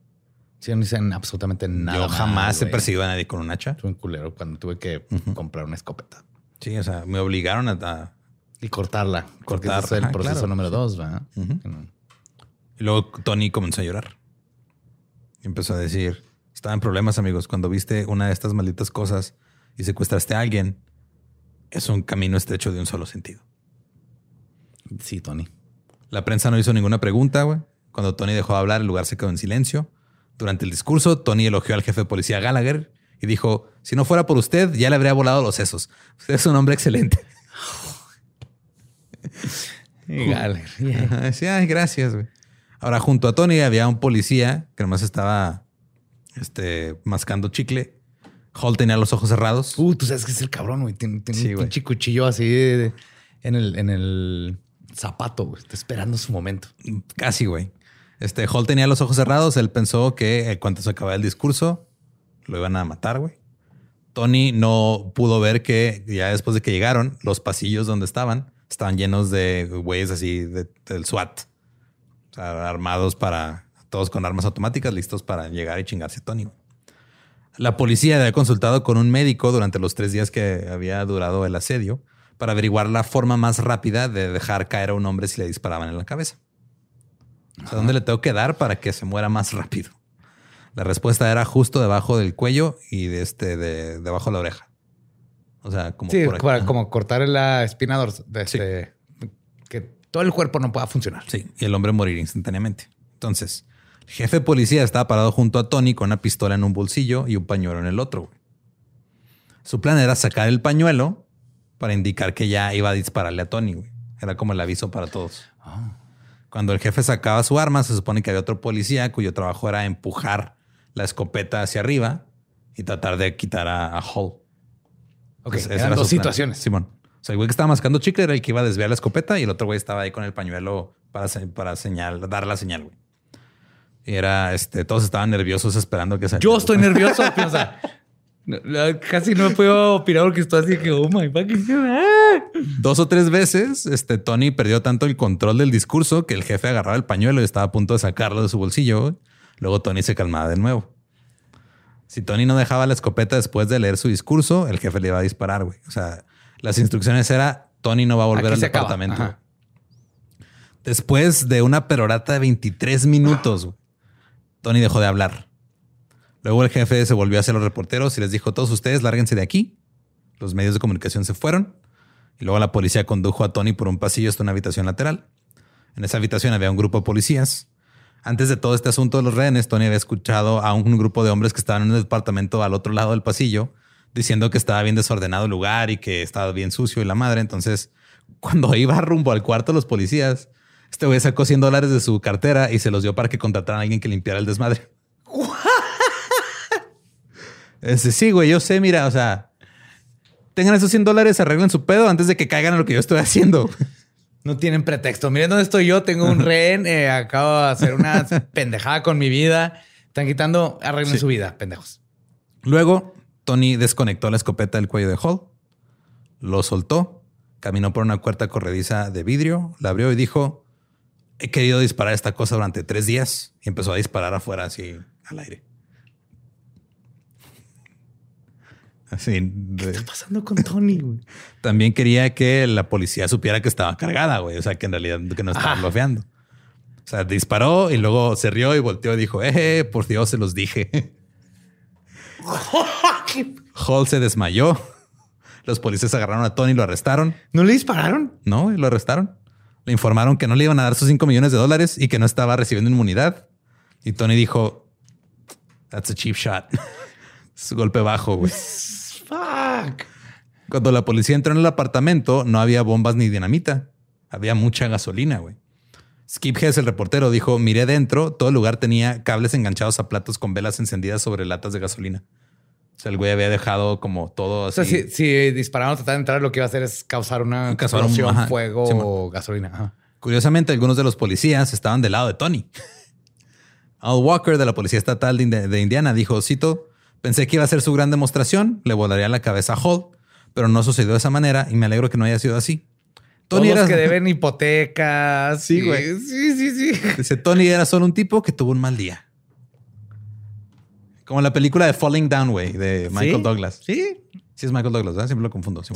Sí, no dicen absolutamente nada. Yo jamás he perseguido a nadie con un hacha. Fue un culero cuando tuve que comprar una escopeta. Sí, o sea, me obligaron a... Y cortarla. Porque ese es el proceso número 2, ¿verdad? Y luego Tony comenzó a llorar. Y empezó a decir, estaba en problemas, amigos. Cuando viste una de estas malditas cosas y secuestraste a alguien, es un camino estrecho de un solo sentido. Sí, Tony. La prensa no hizo ninguna pregunta, güey. Cuando Tony dejó de hablar, el lugar se quedó en silencio. Durante el discurso, Tony elogió al jefe de policía Gallagher y dijo, si no fuera por usted, ya le habría volado los sesos. Usted es un hombre excelente. Gallagher. Yeah. Sí, ay, gracias, güey. Ahora, junto a Tony había un policía que nomás estaba mascando chicle. Hall tenía los ojos cerrados. Tú sabes que es el cabrón, güey. Tiene un pinche cuchillo así en el zapato, güey. Está esperando su momento. Casi, güey. Hall tenía los ojos cerrados. Él pensó que cuando se acababa el discurso, lo iban a matar, güey. Tony no pudo ver que ya después de que llegaron, los pasillos donde estaban llenos de güeyes así del SWAT. O sea, armados todos con armas automáticas, listos para llegar y chingarse a Tony. La policía había consultado con un médico durante los 3 días que había durado el asedio para averiguar la forma más rápida de dejar caer a un hombre si le disparaban en la cabeza. O sea, ¿dónde le tengo que dar para que se muera más rápido? La respuesta era justo debajo del cuello y debajo de la oreja. O sea, como, sí, por aquí, como cortar la espina dorsal. Sí. Que todo el cuerpo no pueda funcionar. Sí, y el hombre moriría instantáneamente. Entonces, el jefe de policía estaba parado junto a Tony con una pistola en un bolsillo y un pañuelo en el otro, güey. Su plan era sacar el pañuelo para indicar que ya iba a dispararle a Tony, güey. Era como el aviso para todos. Oh. Cuando el jefe sacaba su arma, se supone que había otro policía cuyo trabajo era empujar la escopeta hacia arriba y tratar de quitar a Hall. Ok, entonces, eran dos situaciones. Simón. O sea, el güey que estaba mascando chicle era el que iba a desviar la escopeta y el otro güey estaba ahí con el pañuelo para dar la señal, güey. Y era, todos estaban nerviosos esperando que saliera. Yo estoy nervioso, piensa. Casi no me puedo opinar porque estoy así que, oh my fucking God. 2 o 3 veces, Tony perdió tanto el control del discurso que el jefe agarraba el pañuelo y estaba a punto de sacarlo de su bolsillo, güey. Luego Tony se calmaba de nuevo. Si Tony no dejaba la escopeta después de leer su discurso, el jefe le iba a disparar, güey. O sea, las instrucciones eran, Tony no va a volver al departamento. Ajá. Después de una perorata de 23 minutos, güey, Tony dejó de hablar. Luego el jefe se volvió hacia los reporteros y les dijo, todos ustedes, lárguense de aquí. Los medios de comunicación se fueron. Y luego la policía condujo a Tony por un pasillo hasta una habitación lateral. En esa habitación había un grupo de policías. Antes de todo este asunto de los rehenes, Tony había escuchado a un grupo de hombres que estaban en un departamento al otro lado del pasillo diciendo que estaba bien desordenado el lugar y que estaba bien sucio y la madre. Entonces, cuando iba rumbo al cuarto de los policías, este güey sacó $100 de su cartera y se los dio para que contrataran a alguien que limpiara el desmadre. Sí, güey, yo sé, mira, o sea, tengan esos $100, arreglen su pedo antes de que caigan a lo que yo estoy haciendo. No tienen pretexto. Miren dónde estoy yo. Tengo un rehén. Acabo de hacer una pendejada con mi vida. Están quitando. Arreglen su vida, pendejos. Luego, Tony desconectó la escopeta del cuello de Hall, lo soltó, caminó por una puerta corrediza de vidrio, la abrió y dijo: he querido disparar esta cosa durante 3 días, y empezó a disparar afuera así al aire. Así, ¿qué está pasando con Tony, güey? También quería que la policía supiera que estaba cargada, güey. O sea, que en realidad que no estaba bloqueando. O sea, disparó y luego se rió y volteó y dijo: por Dios, se los dije. Hall se desmayó. Los policías agarraron a Tony y lo arrestaron. ¿No le dispararon? No, lo arrestaron. Le informaron que no le iban a dar sus $5 millones y que no estaba recibiendo inmunidad. Y Tony dijo: that's a cheap shot. Es golpe bajo, güey. Fuck. Cuando la policía entró en el apartamento, no había bombas ni dinamita. Había mucha gasolina, güey. Skip Hess, el reportero, dijo: miré dentro. Todo el lugar tenía cables enganchados a platos con velas encendidas sobre latas de gasolina. O sea, el güey había dejado como todo así. O sea, si dispararon, trataron de entrar, lo que iba a hacer es causar una explosión, fuego o gasolina. Ajá. Curiosamente, algunos de los policías estaban del lado de Tony. Al Walker, de la Policía Estatal de Indiana, dijo, cito: pensé que iba a ser su gran demostración, le volaría la cabeza a Hall, pero no sucedió de esa manera y me alegro que no haya sido así. Tony Todos los que deben hipotecas. Sí, güey. Sí. Dice, Tony era solo un tipo que tuvo un mal día. Como la película de Falling Down, güey, de Michael Douglas. Sí. Sí es Michael Douglas, ¿verdad? Siempre lo confundo. Sí.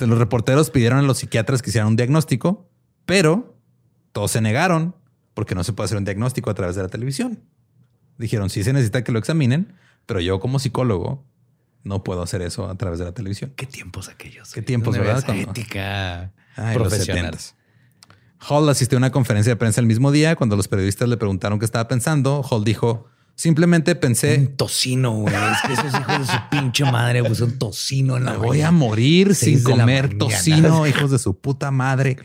Los reporteros pidieron a los psiquiatras que hicieran un diagnóstico, pero todos se negaron porque no se puede hacer un diagnóstico a través de la televisión. Dijeron, sí se necesita que lo examinen, pero yo como psicólogo no puedo hacer eso a través de la televisión. ¿Qué tiempos aquellos? ¿Qué tiempos, verdad? Ética profesional. Los 70's. Hall asistió a una conferencia de prensa el mismo día. Cuando los periodistas le preguntaron qué estaba pensando, Hall dijo, simplemente pensé... un tocino, güey. Es que esos hijos de su pinche madre pusieron tocino en la mañana. Voy a morir sin comer tocino, hijos de su puta madre.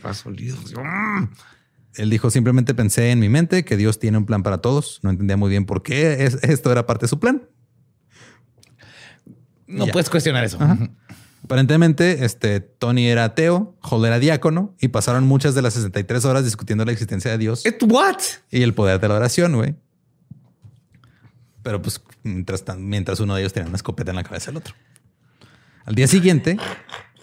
Él dijo, simplemente pensé en mi mente que Dios tiene un plan para todos. No entendía muy bien por qué esto era parte de su plan. No puedes cuestionar eso. Ajá. Aparentemente, Tony era ateo, Hall era diácono y pasaron muchas de las 63 horas discutiendo la existencia de Dios. ¿What? Y el poder de la oración, güey. Pero pues mientras uno de ellos tenía una escopeta en la cabeza del otro. Al día siguiente,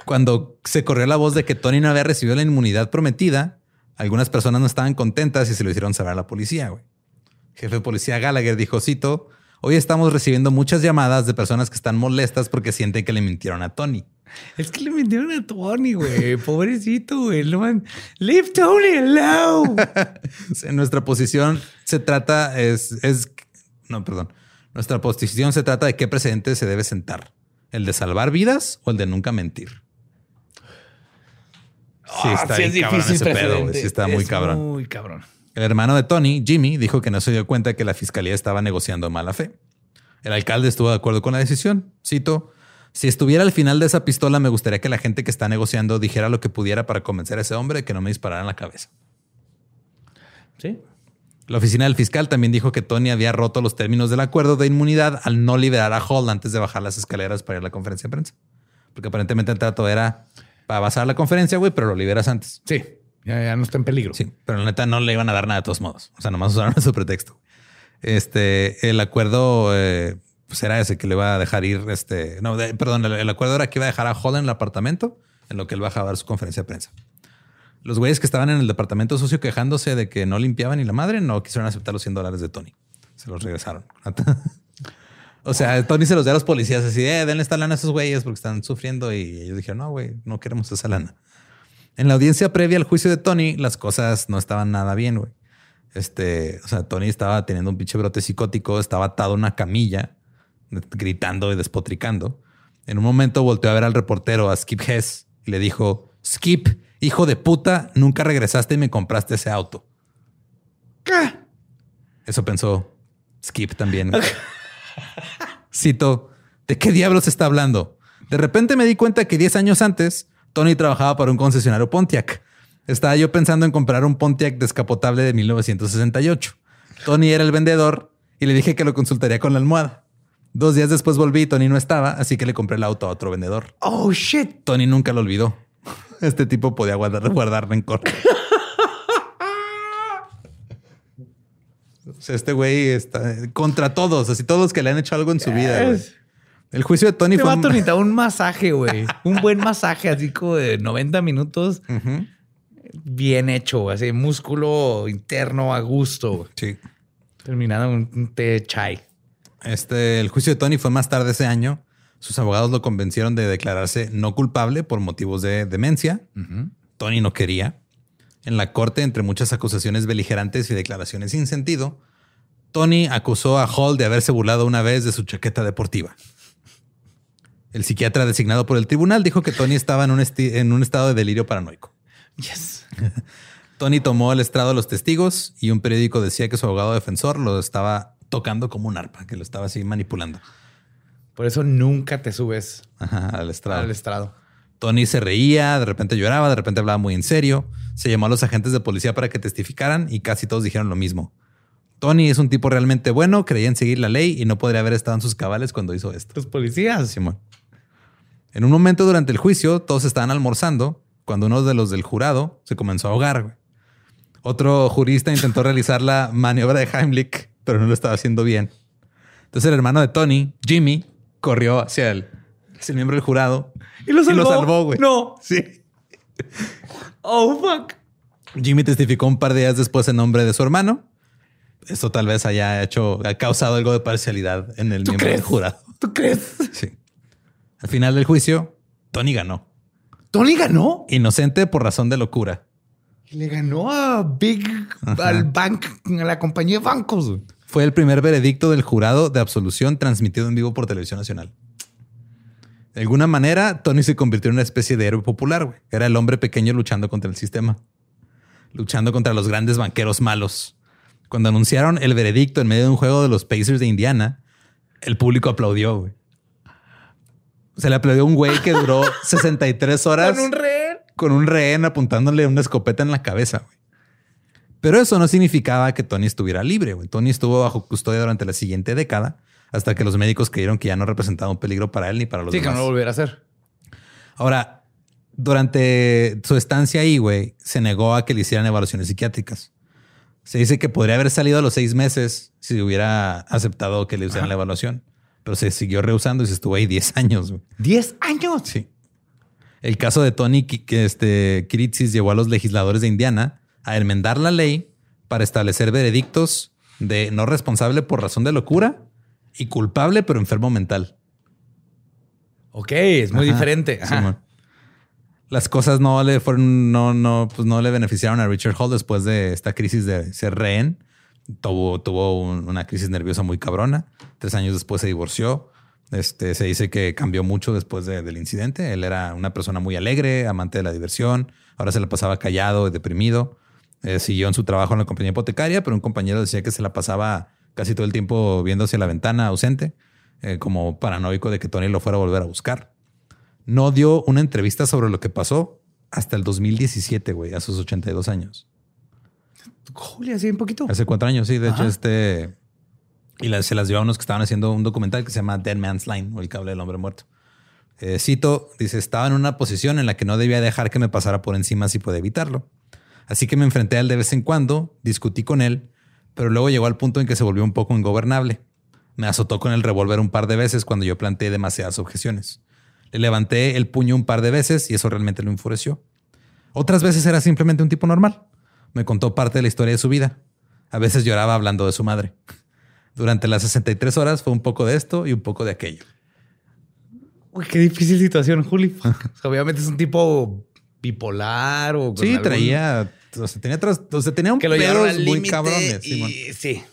cuando se corrió la voz de que Tony no había recibido la inmunidad prometida, algunas personas no estaban contentas y se lo hicieron saber a la policía, güey. Jefe de policía Gallagher dijo, cito, hoy estamos recibiendo muchas llamadas de personas que están molestas porque sienten que le mintieron a Tony. Es que le mintieron a Tony, güey. Pobrecito, güey. Leave Tony alone. En nuestra posición se trata... Nuestra posición se trata de qué precedente se debe sentar. ¿El de salvar vidas o el de nunca mentir? Sí, está sí, es difícil ese pedo. Sí, está muy cabrón. Muy cabrón. El hermano de Tony, Jimmy, dijo que no se dio cuenta que la fiscalía estaba negociando mala fe. El alcalde estuvo de acuerdo con la decisión. Cito, si estuviera al final de esa pistola, me gustaría que la gente que está negociando dijera lo que pudiera para convencer a ese hombre de que no me disparara en la cabeza. Sí. La oficina del fiscal también dijo que Tony había roto los términos del acuerdo de inmunidad al no liberar a Hall antes de bajar las escaleras para ir a la conferencia de prensa. Porque aparentemente el trato era... para pasar la conferencia, güey, pero lo liberas antes. Sí, ya no está en peligro. Sí, pero la neta no le iban a dar nada de todos modos. O sea, nomás usaron su pretexto. El acuerdo pues era ese, que le iba a dejar ir. El acuerdo era que iba a dejar a Hall en el apartamento en lo que él bajaba a dar su conferencia de prensa. Los güeyes que estaban en el departamento sucio quejándose de que no limpiaban ni la madre, no quisieron aceptar los $100 de Tony. Se los regresaron. O sea, Tony se los dio a los policías así, denle esta lana a esos güeyes porque están sufriendo. Y ellos dijeron, no, güey, no queremos esa lana. En la audiencia previa al juicio de Tony, las cosas no estaban nada bien, güey. Tony estaba teniendo un pinche brote psicótico, estaba atado a una camilla, gritando y despotricando. En un momento volteó a ver al reportero, a Skip Hess, y le dijo, Skip, hijo de puta, nunca regresaste y me compraste ese auto. ¿Qué? Eso pensó Skip también. Cito, ¿de qué diablos está hablando? De repente me di cuenta que 10 años antes Tony trabajaba para un concesionario Pontiac. Estaba yo pensando en comprar un Pontiac descapotable de 1968. Tony era el vendedor y le dije que lo consultaría con la almohada. 2 días después volví y Tony no estaba, así que le compré el auto a otro vendedor. Oh, shit. Tony nunca lo olvidó. Este tipo podía guardar rencor. Este güey está contra todos, así todos los que le han hecho algo en su vida. Güey. El juicio de Tony fue... necesitaba un masaje, güey. Un buen masaje, así como de 90 minutos. Uh-huh. Bien hecho, así músculo interno a gusto. Sí. Terminado un té chai. El juicio de Tony fue más tarde ese año. Sus abogados lo convencieron de declararse no culpable por motivos de demencia. Uh-huh. Tony no quería. En la corte, entre muchas acusaciones beligerantes y declaraciones sin sentido, Tony acusó a Hall de haberse burlado una vez de su chaqueta deportiva. El psiquiatra designado por el tribunal dijo que Tony estaba en un estado de delirio paranoico. Yes. Tony tomó el estrado a los testigos y un periódico decía que su abogado defensor lo estaba tocando como un arpa, que lo estaba así manipulando. Por eso nunca te subes al estrado. Tony se reía, de repente lloraba, de repente hablaba muy en serio. Se llamó a los agentes de policía para que testificaran y casi todos dijeron lo mismo. Tony es un tipo realmente bueno, creía en seguir la ley y no podría haber estado en sus cabales cuando hizo esto. Los policías. Simón. En un momento durante el juicio, todos estaban almorzando cuando uno de los del jurado se comenzó a ahogar. Otro jurista intentó realizar la maniobra de Heimlich, pero no lo estaba haciendo bien. Entonces el hermano de Tony, Jimmy, corrió hacia él. Es el miembro del jurado. Y lo salvó. Y lo salvó, güey. No. Sí. Oh, fuck. Jimmy testificó un par de días después en nombre de su hermano. Esto tal vez haya causado algo de parcialidad en el miembro del jurado. ¿Tú crees? Sí. Al final del juicio, Tony ganó. ¿Tony ganó? Inocente por razón de locura. Le ganó a a la compañía de bancos. Fue el primer veredicto del jurado de absolución transmitido en vivo por Televisión Nacional. De alguna manera, Tony se convirtió en una especie de héroe popular, güey. Era el hombre pequeño luchando contra el sistema, luchando contra los grandes banqueros malos. Cuando anunciaron el veredicto en medio de un juego de los Pacers de Indiana, el público aplaudió, güey. Se le aplaudió a un güey que duró 63 horas con un rehén apuntándole una escopeta en la cabeza, güey. Pero eso no significaba que Tony estuviera libre, güey. Tony estuvo bajo custodia durante la siguiente década hasta que los médicos creyeron que ya no representaba un peligro para él ni para los demás. Sí, que no lo volviera a hacer. Ahora, durante su estancia ahí, güey, se negó a que le hicieran evaluaciones psiquiátricas. Se dice que podría haber salido a los 6 meses si hubiera aceptado que le hicieran la evaluación. Pero se siguió rehusando y se estuvo ahí 10 años. Güey. ¿10 años? Sí. El caso de Tony Kiritsis llevó a los legisladores de Indiana a enmendar la ley para establecer veredictos de no responsable por razón de locura y culpable pero enfermo mental. Ok, es muy diferente. Ajá. Sí, bueno. Las cosas no le beneficiaron a Richard Hall después de esta crisis de ser rehén. Tuvo una crisis nerviosa muy cabrona. 3 años después se divorció. Se dice que cambió mucho después del incidente. Él era una persona muy alegre, amante de la diversión. Ahora se la pasaba callado y deprimido. Siguió en su trabajo en la compañía hipotecaria, pero un compañero decía que se la pasaba casi todo el tiempo viendo hacia la ventana, ausente, como paranoico de que Tony lo fuera a volver a buscar. No dio una entrevista sobre lo que pasó hasta el 2017, güey, a sus 82 años. Joder, hace un poquito. Hace 4 años, sí. De hecho, se las dio a unos que estaban haciendo un documental que se llama Dead Man's Line o El Cable del Hombre Muerto. Cito, dice, estaba en una posición en la que no debía dejar que me pasara por encima si podía evitarlo. Así que me enfrenté a él de vez en cuando, discutí con él, pero luego llegó al punto en que se volvió un poco ingobernable. Me azotó con el revólver un par de veces cuando yo planteé demasiadas objeciones. Le levanté el puño un par de veces y eso realmente lo enfureció. Otras veces era simplemente un tipo normal. Me contó parte de la historia de su vida. A veces lloraba hablando de su madre. Durante las 63 horas fue un poco de esto y un poco de aquello. Uy, qué difícil situación, Juli. Obviamente es un tipo bipolar o... Sí, tenía un pedo muy cabrón. Sí.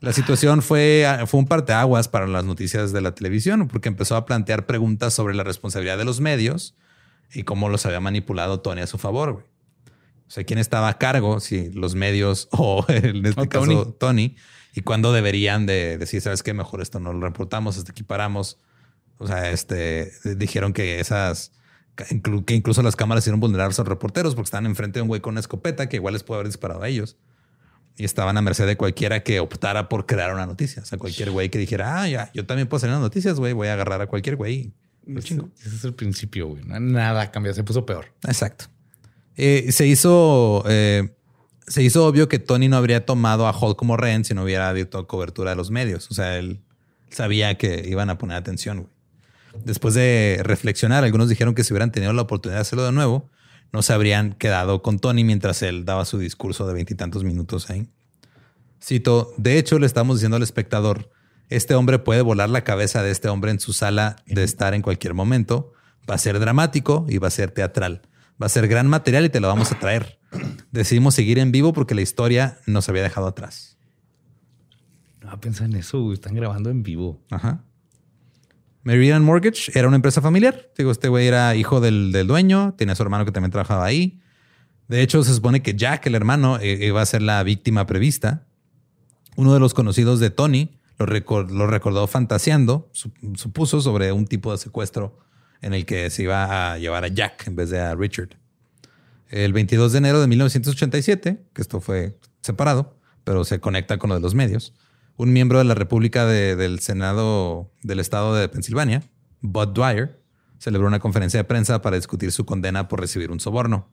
La situación fue un parteaguas para las noticias de la televisión porque empezó a plantear preguntas sobre la responsabilidad de los medios y cómo los había manipulado Tony a su favor, güey. O sea, quién estaba a cargo, si los medios o en este caso Tony, y cuándo deberían de decir, ¿sabes qué? Mejor esto no lo reportamos, hasta aquí paramos. O sea, dijeron que incluso las cámaras hicieron vulnerables a los reporteros porque estaban enfrente de un güey con una escopeta que igual les puede haber disparado a ellos. Y estaban a merced de cualquiera que optara por crear una noticia. O sea, cualquier güey que dijera, yo también puedo hacer las noticias, güey. Voy a agarrar a cualquier güey. Ese es el principio, güey. Nada cambió, se puso peor. Exacto. Se hizo obvio que Tony no habría tomado a Hall como rehén si no hubiera dado cobertura de los medios. O sea, él sabía que iban a poner atención, güey. Después de reflexionar, algunos dijeron que si hubieran tenido la oportunidad de hacerlo de nuevo, no se habrían quedado con Tony mientras él daba su discurso de 20 y tantos minutos ahí. Cito, de hecho, le estamos diciendo al espectador, este hombre puede volar la cabeza de este hombre en su sala de estar en cualquier momento. Va a ser dramático y va a ser teatral. Va a ser gran material y te lo vamos a traer. Decidimos seguir en vivo porque la historia nos había dejado atrás. Ah, piensa en eso. Están grabando en vivo. Ajá. Meridian Mortgage era una empresa familiar. Digo, este güey era hijo del dueño. Tenía a su hermano que también trabajaba ahí. De hecho, se supone que Jack, el hermano, iba a ser la víctima prevista. Uno de los conocidos de Tony lo recordó fantaseando, supuso, sobre un tipo de secuestro en el que se iba a llevar a Jack en vez de a Richard. El 22 de enero de 1987, que esto fue separado, pero se conecta con lo de los medios, un miembro de la República del Senado del Estado de Pensilvania, Bud Dwyer, celebró una conferencia de prensa para discutir su condena por recibir un soborno.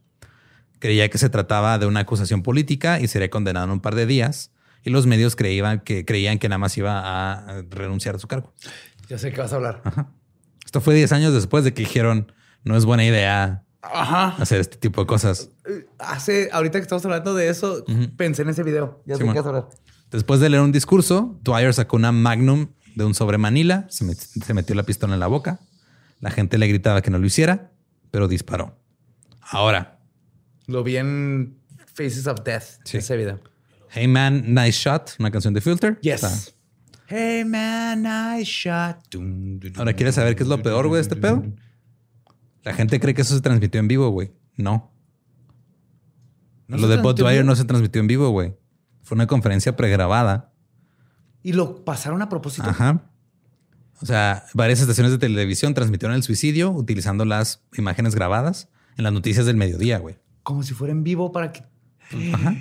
Creía que se trataba de una acusación política y sería condenado en un par de días, y los medios creían que nada más iba a renunciar a su cargo. Ya sé que vas a hablar. Ajá. Esto fue 10 años después de que dijeron, no es buena idea hacer este tipo de cosas. Ahorita que estamos hablando de eso, pensé en ese video. Ya sé que vas a hablar. Después de leer un discurso, Dwyer sacó una Magnum de un sobre Manila, se metió la pistola en la boca. La gente le gritaba que no lo hiciera, pero disparó. Ahora. Lo vi en Faces of Death, ese video. Hey Man, Nice Shot, una canción de Filter. Yes. Está. Hey Man, Nice Shot. Ahora, ¿quieres saber qué es lo peor, güey, de este pedo? La gente cree que eso se transmitió en vivo, güey. No. Lo de Bud Dwyer no se transmitió en vivo, güey. Fue una conferencia pregrabada. ¿Y lo pasaron a propósito? Ajá. O sea, varias estaciones de televisión transmitieron el suicidio utilizando las imágenes grabadas en las noticias del mediodía, güey. Como si fuera en vivo para que... Ajá.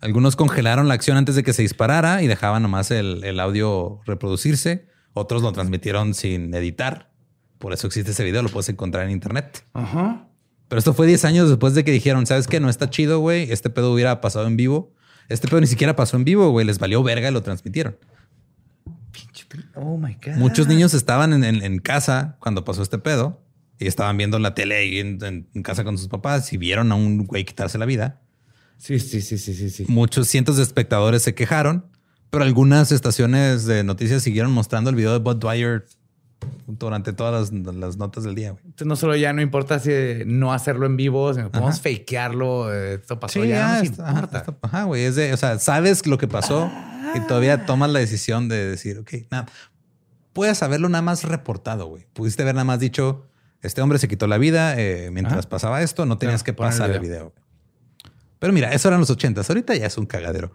Algunos congelaron la acción antes de que se disparara y dejaban nomás el audio reproducirse. Otros lo transmitieron sin editar. Por eso existe ese video, lo puedes encontrar en internet. Ajá. Pero esto fue 10 años después de que dijeron, ¿sabes qué? No está chido, güey. Este pedo hubiera pasado en vivo. Este pedo ni siquiera pasó en vivo, güey. Les valió verga y lo transmitieron. Oh, my God. Muchos niños estaban en casa cuando pasó este pedo. Y estaban viendo la tele ahí en casa con sus papás y vieron a un güey quitarse la vida. Sí. Muchos cientos de espectadores se quejaron, pero algunas estaciones de noticias siguieron mostrando el video de Bud Dwyer durante todas las notas del día, güey. Entonces, no solo ya no importa si no hacerlo en vivo, sino podemos fakearlo. Esto pasó ya. No importa. Ajá, güey. Es de, o sea, sabes lo que pasó y todavía tomas la decisión de decir, ok, nada. Puedes haberlo nada más reportado, güey. Pudiste haber nada más dicho, este hombre se quitó la vida mientras pasaba esto. No tenías que pasar el video, güey. Pero mira, eso eran los 80s. Ahorita ya es un cagadero.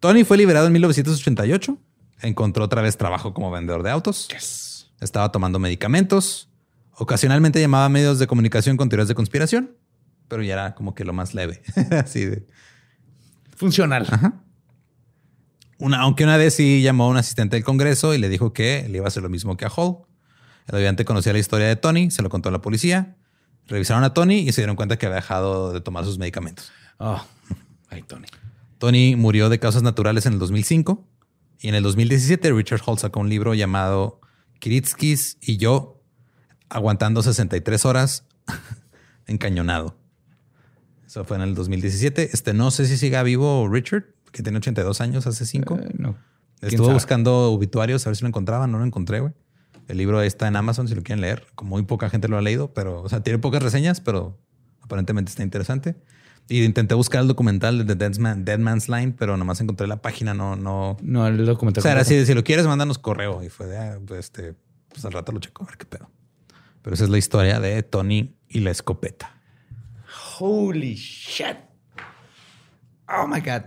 Tony fue liberado en 1988. Encontró otra vez trabajo como vendedor de autos. Yes. Estaba tomando medicamentos. Ocasionalmente llamaba a medios de comunicación con teorías de conspiración. Pero ya era como que lo más leve. Así de... funcional. Ajá. Aunque una vez sí llamó a un asistente del Congreso y le dijo que le iba a hacer lo mismo que a Hall. El ayudante conocía la historia de Tony. Se lo contó a la policía. Revisaron a Tony y se dieron cuenta que había dejado de tomar sus medicamentos. Ay, Tony. Tony murió de causas naturales en el 2005. Y en el 2017, Richard Hall sacó un libro llamado Kiritskis y yo, aguantando 63 horas encañonado. Eso fue en el 2017. No sé si siga vivo Richard, que tiene 82 años, hace 5. No. Estuvo buscando obituarios a ver si lo encontraba. No lo encontré, güey. El libro está en Amazon si lo quieren leer. Como muy poca gente lo ha leído, pero, o sea, tiene pocas reseñas, pero aparentemente está interesante. Y intenté buscar el documental de Dead Man's Line, pero nomás encontré la página, no el documental. O sea, era así, si lo quieres, mándanos correo. Y fue de, pues al rato lo checo, a ver qué pedo. Pero esa es la historia de Tony y la escopeta. Holy shit. Oh my God.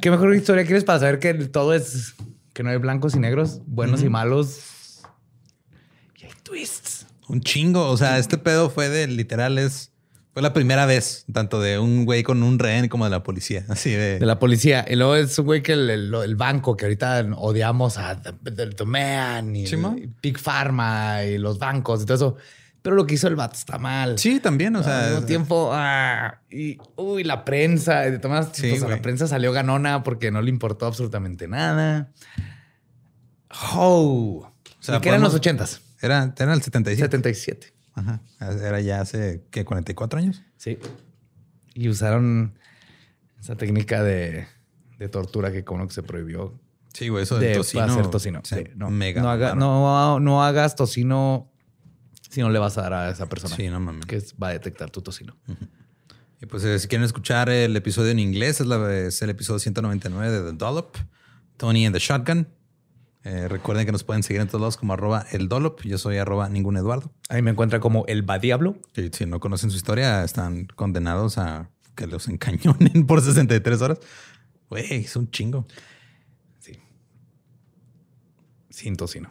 ¿Qué mejor historia quieres para saber que todo es... que no hay blancos y negros, buenos y malos. Y hay twists. Un chingo. O sea, este pedo fue de literal fue la primera vez, tanto de un güey con un rehén como de la policía. Así de... de la policía. Y luego es un güey que el banco, que ahorita odiamos a The Man y Big Pharma y los bancos y todo eso. Pero lo que hizo el vato está mal. Sí, también. O sea, al mismo tiempo, la prensa. De todas maneras, la prensa salió ganona porque no le importó absolutamente nada. Oh. O sea, ¿y qué eran los 80s? Era el 77. 77. Ajá. Era ya hace, ¿qué? ¿44 años? Sí. Y usaron esa técnica de tortura que como que se prohibió. Sí, güey, eso de tocino. Hacer tocino. Sí, no, mega. No hagas tocino si no le vas a dar a esa persona. Sí, no mames. Que va a detectar tu tocino. Uh-huh. Y pues si quieren escuchar el episodio en inglés, es el episodio 199 de The Dollop, Tony and the Shotgun. Recuerden que nos pueden seguir en todos lados como @eldollop. Yo soy @ninguneduardo. Ahí me encuentra como el Badiablo. Y si no conocen su historia, están condenados a que los encañonen por 63 horas. Güey, es un chingo. Sin tocino.